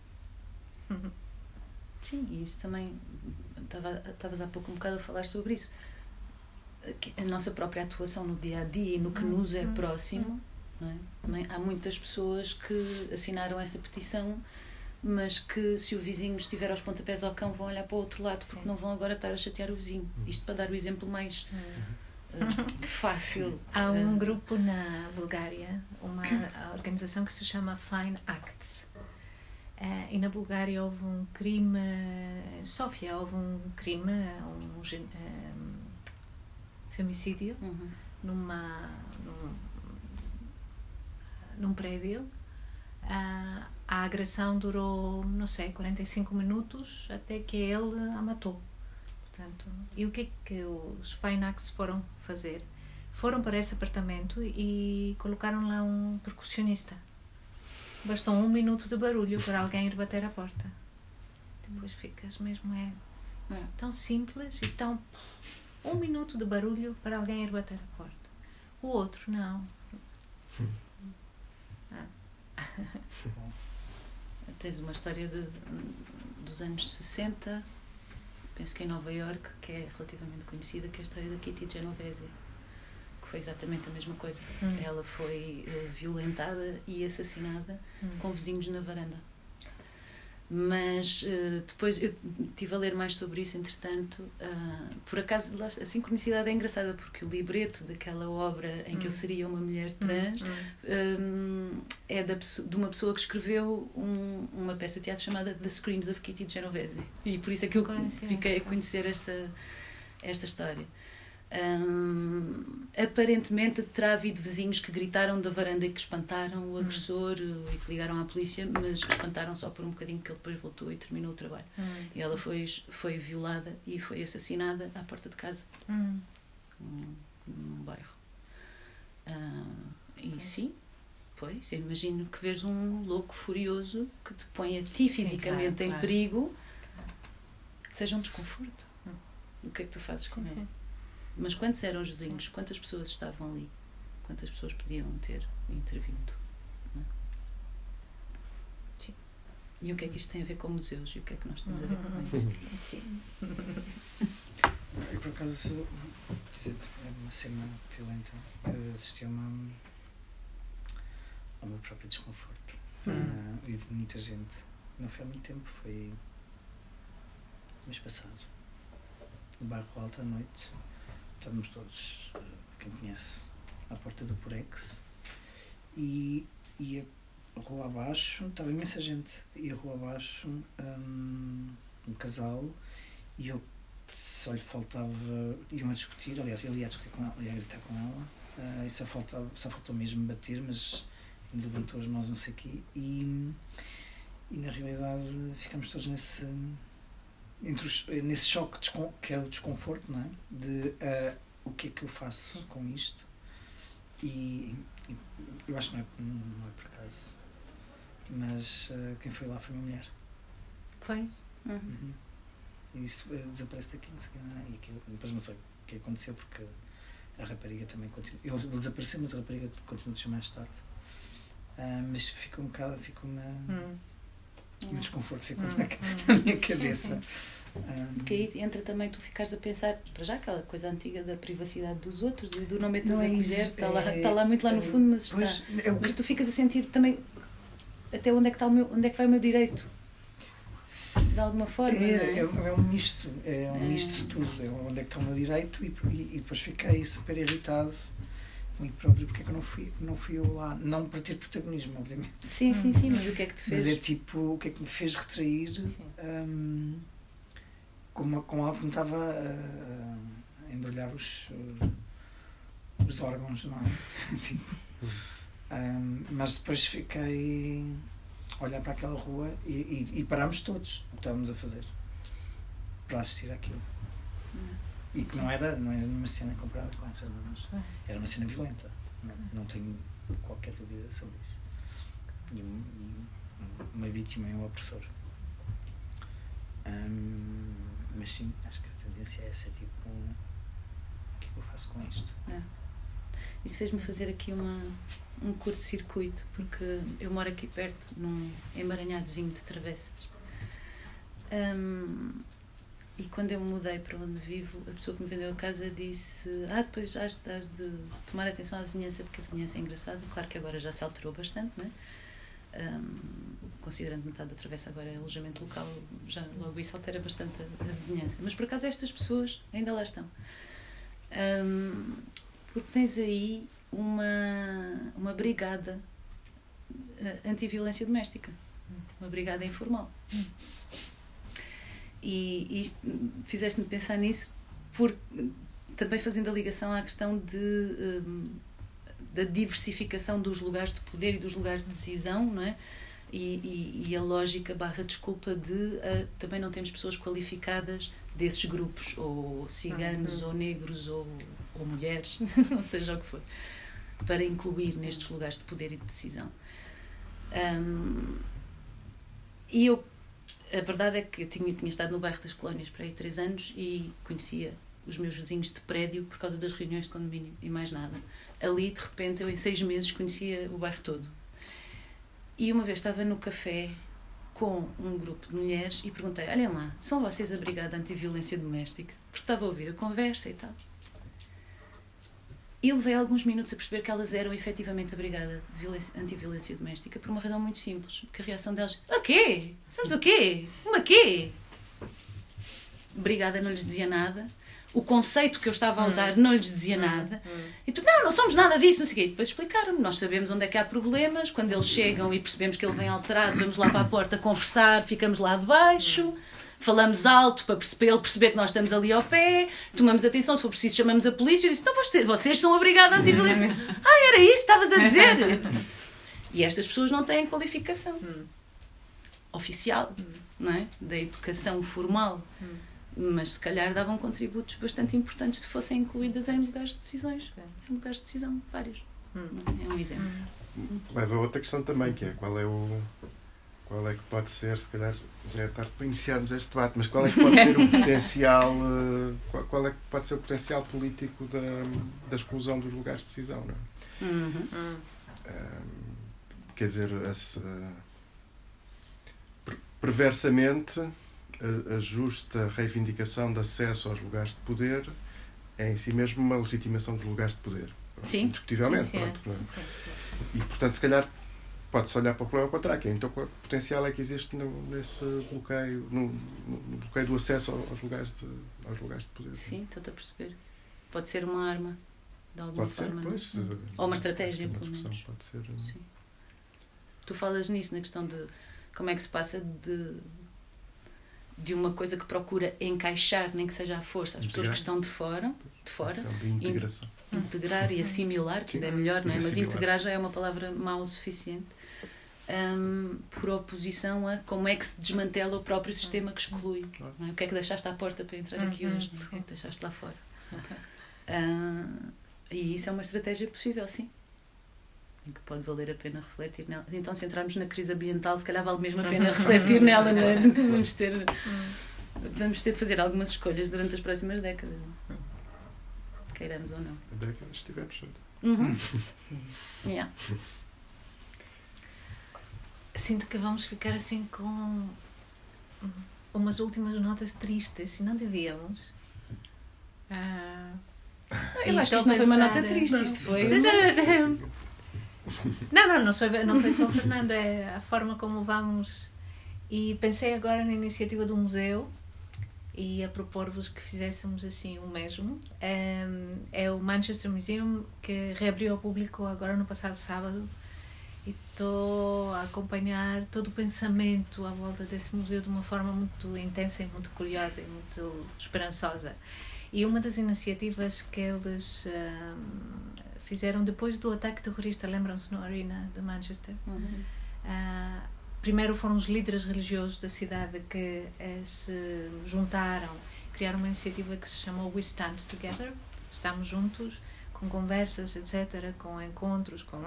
Uhum. Sim, e isso também, estavas há pouco um bocado a falar sobre isso, a nossa própria atuação no dia a dia e no que uhum. nos é próximo, uhum. não é? Há muitas pessoas que assinaram essa petição, mas que se o vizinho estiver aos pontapés ao cão vão olhar para o outro lado, porque não vão agora estar a chatear o vizinho. Isto para dar o exemplo mais uh, fácil. Há um grupo na Bulgária, uma organização que se chama Fine Acts, uh, e na Bulgária houve um crime, em Sófia houve um crime, um, um, um femicídio uhum. numa, num, num prédio. Uh, a agressão durou, não sei, quarenta e cinco minutos até que ele a matou. Portanto, e o que é que os Fine Acts foram fazer? Foram para esse apartamento e colocaram lá um percussionista. Bastou um minuto de barulho para alguém ir bater à porta. Depois ficas mesmo, é, é. tão simples e tão... Um minuto de barulho para alguém ir bater à porta. O outro, não. Hum. Tens uma história de, dos anos sessenta, penso que em Nova Iorque, que é relativamente conhecida, que é a história da Kitty Genovese, que foi exatamente a mesma coisa. Hum. Ela foi uh, violentada e assassinada hum. com vizinhos na varanda. Mas uh, depois eu estive a ler mais sobre isso, entretanto, uh, por acaso a sincronicidade é engraçada, porque o libreto daquela obra em que hum. eu seria uma mulher trans hum. um, é da, de uma pessoa que escreveu um, uma peça de teatro chamada The Screams of Kitty Genovese, e por isso é que eu Conhece. fiquei a conhecer esta, esta história. Um, aparentemente terá havido vizinhos que gritaram da varanda e que espantaram o agressor hum. e que ligaram à polícia, mas espantaram só por um bocadinho, que ele depois voltou e terminou o trabalho. Hum. E ela foi, foi violada e foi assassinada à porta de casa, hum. num, num bairro. Um, e é. sim, pois, imagino que vês um louco furioso que te põe a ti fisicamente sim, claro, em claro. perigo, seja um desconforto. Hum. O que é que tu fazes com sim, ele? Sim. Mas quantos eram os vizinhos? Quantas pessoas estavam ali? Quantas pessoas podiam ter intervindo? Não é? Sim. E o que é que isto tem a ver com museus? E o que é que nós temos a ver com isto? Sim. Eu, por acaso, uma cena violenta, eu assisti a uma, ao meu próprio desconforto. Hum. Uh, e de muita gente. Não foi há muito tempo, foi no mês passado. No bairro Alto à noite. Estávamos todos, quem conhece, à porta do Purex e, e a rua abaixo, estava imensa gente, e a rua abaixo um, um casal, e eu só lhe faltava, iam a discutir, aliás, ele ia a discutir com ela, ia a gritar com ela, uh, e só, faltava, só faltou mesmo bater, mas levantou as mãos não sei o quê, e, e na realidade ficamos todos nesse, entre os, nesse choque de, que é o desconforto, não é? De uh, o que é que eu faço com isto, e, e eu acho que não é, não é por acaso, mas uh, quem foi lá foi minha mulher. Foi? Uhum. Uhum. E isso uh, desaparece daqui, não sei o que, não é? E aquilo, depois não sei o que aconteceu, porque a rapariga também continua, ele, ele desapareceu, mas a rapariga continua de chamar mais tarde. Uh, mas fica um bocado, fica uma... Hum. Um desconforto ficou hum, na, hum. na minha cabeça. Um... Porque aí entra também, tu ficares a pensar, para já, aquela coisa antiga da privacidade dos outros, do não metas a colher, está lá, é, tá lá muito lá no fundo, mas pois, está. É que... Mas tu ficas a sentir também até onde é que, está o meu, onde é que vai o meu direito. De alguma forma. É, é? é um misto, é um é. misto de tudo. É onde é que está o meu direito e, e, e depois fiquei super irritado. Muito próprio, porque é que eu não fui, não fui eu lá, não para ter protagonismo, obviamente. Sim, sim, sim, mas o que é que te fez? Mas é tipo, o que é que me fez retrair um, com, uma, com algo que me estava a, a embrulhar os, os órgãos, não é? Tipo, um, mas depois fiquei a olhar para aquela rua e, e, e parámos todos o que estávamos a fazer para assistir àquilo. E que não era, não era uma cena comparada com essa, mas era uma cena violenta, não, não tenho qualquer dúvida sobre isso. E, e uma vítima e um opressor. Hum, mas sim, acho que a tendência é essa, é tipo, o que é que eu faço com isto? É. Isso fez-me fazer aqui uma, um curto-circuito, porque eu moro aqui perto, num emaranhadozinho de travessas. Hum, E quando eu me mudei para onde vivo, a pessoa que me vendeu a casa disse: ah, depois has, has de tomar atenção à vizinhança, porque a vizinhança é engraçada. Claro que agora já se alterou bastante, não é? Um, considerando metade da travessa agora é alojamento local, já logo isso altera bastante a, a vizinhança. Mas, por acaso, estas pessoas ainda lá estão. Um, porque tens aí uma, uma brigada anti-violência doméstica. Uma brigada informal. E, e fizeste-me pensar nisso, por, também fazendo a ligação à questão de, um, da diversificação dos lugares de poder e dos lugares de decisão, não é? E, e, e a lógica barra desculpa de uh, também não temos pessoas qualificadas desses grupos, ou ciganos, uhum. ou negros, ou, ou mulheres, ou seja o que for, para incluir nestes lugares de poder e de decisão. Um, e eu A verdade é que eu tinha, tinha estado no bairro das Colónias para aí três anos e conhecia os meus vizinhos de prédio por causa das reuniões de condomínio e mais nada. Ali, de repente, eu em seis meses conhecia o bairro todo. E uma vez estava no café com um grupo de mulheres e perguntei: olhem lá, são vocês a brigada anti-violência doméstica? Porque estava a ouvir a conversa e tal. E levei alguns minutos a perceber que elas eram efetivamente a brigada de anti-violência doméstica por uma razão muito simples, porque a reação delas: o quê? Somos o quê? Uma quê? Brigada não lhes dizia nada, o conceito que eu estava a usar não lhes dizia nada, e tu, não, não somos nada disso, não sei o quê. E depois explicaram-me: nós sabemos onde é que há problemas, quando eles chegam e percebemos que ele vem alterado, vamos lá para a porta conversar, ficamos lá debaixo... Falamos alto para, perceber, para ele perceber que nós estamos ali ao pé, tomamos atenção, se for preciso chamamos a polícia. Eu disse: não, vocês são a brigada anti-violência. Ah, era isso que estavas a dizer? E estas pessoas não têm qualificação oficial, não é? Da educação formal, mas se calhar davam contributos bastante importantes se fossem incluídas em lugares de decisões. Em lugares de decisão, vários. É um exemplo. Leva a outra questão também, que é qual é o... Qual é que pode ser, se calhar já é tarde para iniciarmos este debate, mas qual é que pode ser o potencial, qual, qual é que pode ser o potencial político da, da exclusão dos lugares de decisão, não é? Uhum. Uhum. Quer dizer, esse, perversamente, a, a justa reivindicação de acesso aos lugares de poder é em si mesmo uma legitimação dos lugares de poder. Pronto, sim. Indiscutivelmente, sim, sim, pronto. É. Não é? Sim, sim. E, portanto, se calhar... Pode-se olhar para o problema ao contrário, então qual potencial é que existe nesse bloqueio, no, no bloqueio do acesso aos lugares de, aos lugares de poder? Sim, estou-te a perceber. Pode ser uma arma, de alguma pode forma. Ser, pois, não? Ou uma estratégia, uma pelo menos. Pode ser. Sim. Tu falas nisso, na questão de como é que se passa de, de uma coisa que procura encaixar, nem que seja à força, as integrar. Pessoas que estão de fora, de fora de integração. In, integrar e assimilar, que ainda é melhor, não é? Mas integrar já é uma palavra mau o suficiente. um, por oposição a como é que se desmantela o próprio sistema que exclui. Não é? O que é que deixaste à porta para entrar aqui hoje? Não é? O que é que deixaste lá fora? Uh, e isso é uma estratégia possível, sim. Que pode valer a pena refletir nela. Então, se entrarmos na crise ambiental, se calhar vale mesmo a pena refletir nela. Né? Vamos ter, vamos ter de fazer algumas escolhas durante as próximas décadas. Queiramos ou não. Décadas tivemos. Uhum. Yeah. Sinto que vamos ficar assim com umas últimas notas tristes, e não devíamos. Ah, eu acho que isto não foi uma nota triste, não. Isto foi... Não, não, não, sou, não foi só o Fernando, é a forma como vamos. E pensei agora na iniciativa do museu e a propor-vos que fizéssemos assim o mesmo. É, é o Manchester Museum, que reabriu ao público agora no passado sábado, e estou a acompanhar todo o pensamento à volta desse museu de uma forma muito intensa e muito curiosa e muito esperançosa. E uma das iniciativas que eles... Um, fizeram depois do ataque terrorista, lembram-se, na Arena de Manchester. Uhum. Uh, primeiro foram os líderes religiosos da cidade que uh, se juntaram, criaram uma iniciativa que se chamou We Stand Together, estamos juntos, com conversas, etcétera, com encontros, com...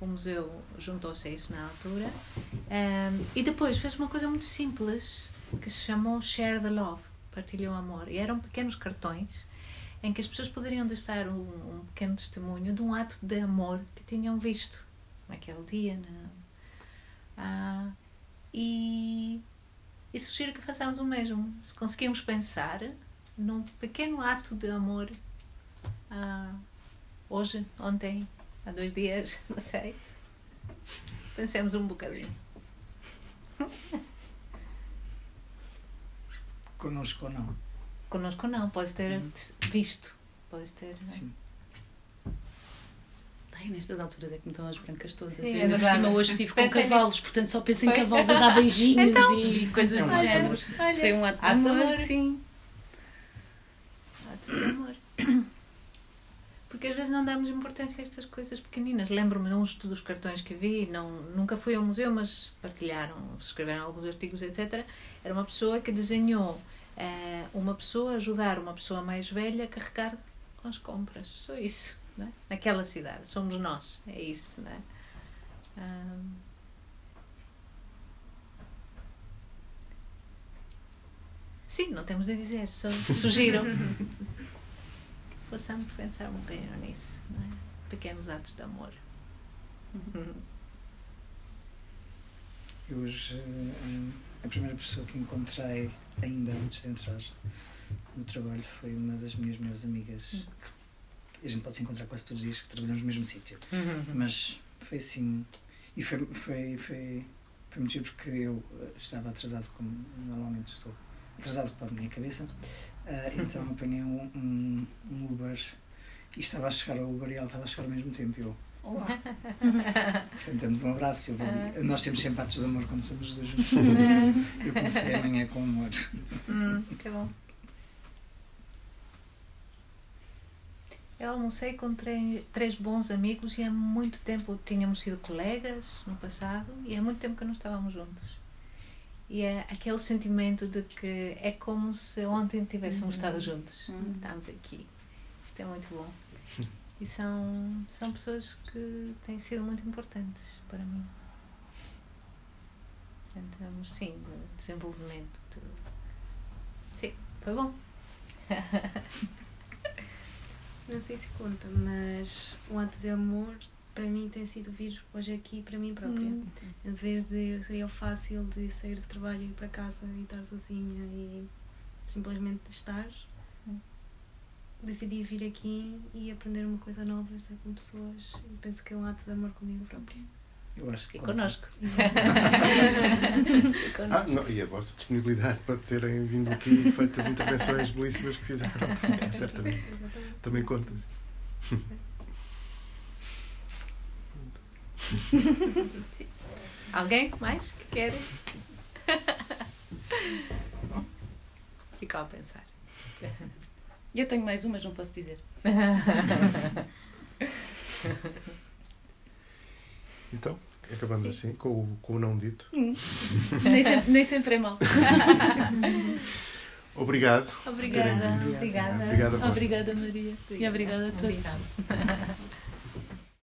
O museu juntou-se a isso na altura. Uh, e depois fez uma coisa muito simples, que se chamou Share the Love, partilha o amor. E eram pequenos cartões em que as pessoas poderiam deixar um, um pequeno testemunho de um ato de amor que tinham visto naquele dia. Né? Ah, e, e sugiro que façamos o mesmo. Se conseguimos pensar num pequeno ato de amor ah, hoje, ontem, há dois dias, não sei. Pensemos um bocadinho. Conosco não. Conosco não, podes ter hum. visto, podes ter... Sim. Ai, nestas alturas é que me estão as brancas todas. Sim, eu é cima hoje estive com cavalos, nisso. Portanto só penso em cavalos a dar beijinhos então, e coisas então, do olha, género. Olha, foi um ato de amor, amor. Sim. Ato de amor. Porque às vezes não damos importância a estas coisas pequeninas. Lembro-me de uns dos cartões que vi, não, nunca fui ao museu, mas partilharam, escreveram alguns artigos, etcétera. Era uma pessoa que desenhou uma pessoa, ajudar uma pessoa mais velha a carregar com as compras, só isso, não é? Naquela cidade, somos nós, é isso, não é? Hum... Sim, não temos de dizer, só sugiro que possamos pensar um bocadinho nisso, não é? Pequenos atos de amor. E hoje, a primeira pessoa que encontrei ainda antes de entrar no trabalho foi uma das minhas melhores amigas, que a gente pode se encontrar quase todos os dias, que trabalhamos no mesmo sítio. Uhum. Mas foi assim, e foi, foi, foi, foi muito giro, porque eu estava atrasado, como normalmente estou, atrasado para a minha cabeça, uh, então apanhei um, um, um Uber, e estava a chegar ao Uber e ela estava a chegar ao mesmo tempo, e eu, olá! Portanto, temos um abraço. Eu vou... ah. Nós temos sempre atos de amor quando somos os dois juntos. Eu comecei amanhã com amor. Hum, que bom. Eu almocei e encontrei três bons amigos e há muito tempo tínhamos sido colegas no passado e há muito tempo que não estávamos juntos. E é aquele sentimento de que é como se ontem tivéssemos hum. estado juntos. Hum. Estamos aqui. Isto é muito bom. E são, são pessoas que têm sido muito importantes para mim. Então, sim, de desenvolvimento. De... Sim, foi bom. Não sei se conta, mas o ato de amor para mim tem sido vir hoje aqui para mim própria. Hum. Em vez de seria fácil de sair de trabalho e ir para casa e estar sozinha e simplesmente estar. Decidi vir aqui e aprender uma coisa nova, estar com pessoas, e penso que é um ato de amor comigo própria. Eu acho que e connosco. E connosco. Ah, não, e a vossa disponibilidade para terem vindo aqui e feito as intervenções belíssimas que fizeram. É, certamente. Exatamente. Também contas. Sim. Alguém mais que querem? Ficou a pensar. Eu tenho mais um, mas não posso dizer. Então, Acabamos Sim. assim, com o, com o não dito. Hum. nem, sempre, nem sempre é mau. Obrigado. Obrigada. Obrigada. Obrigada, obrigada Maria. Obrigada. E obrigada a todos. Obrigada.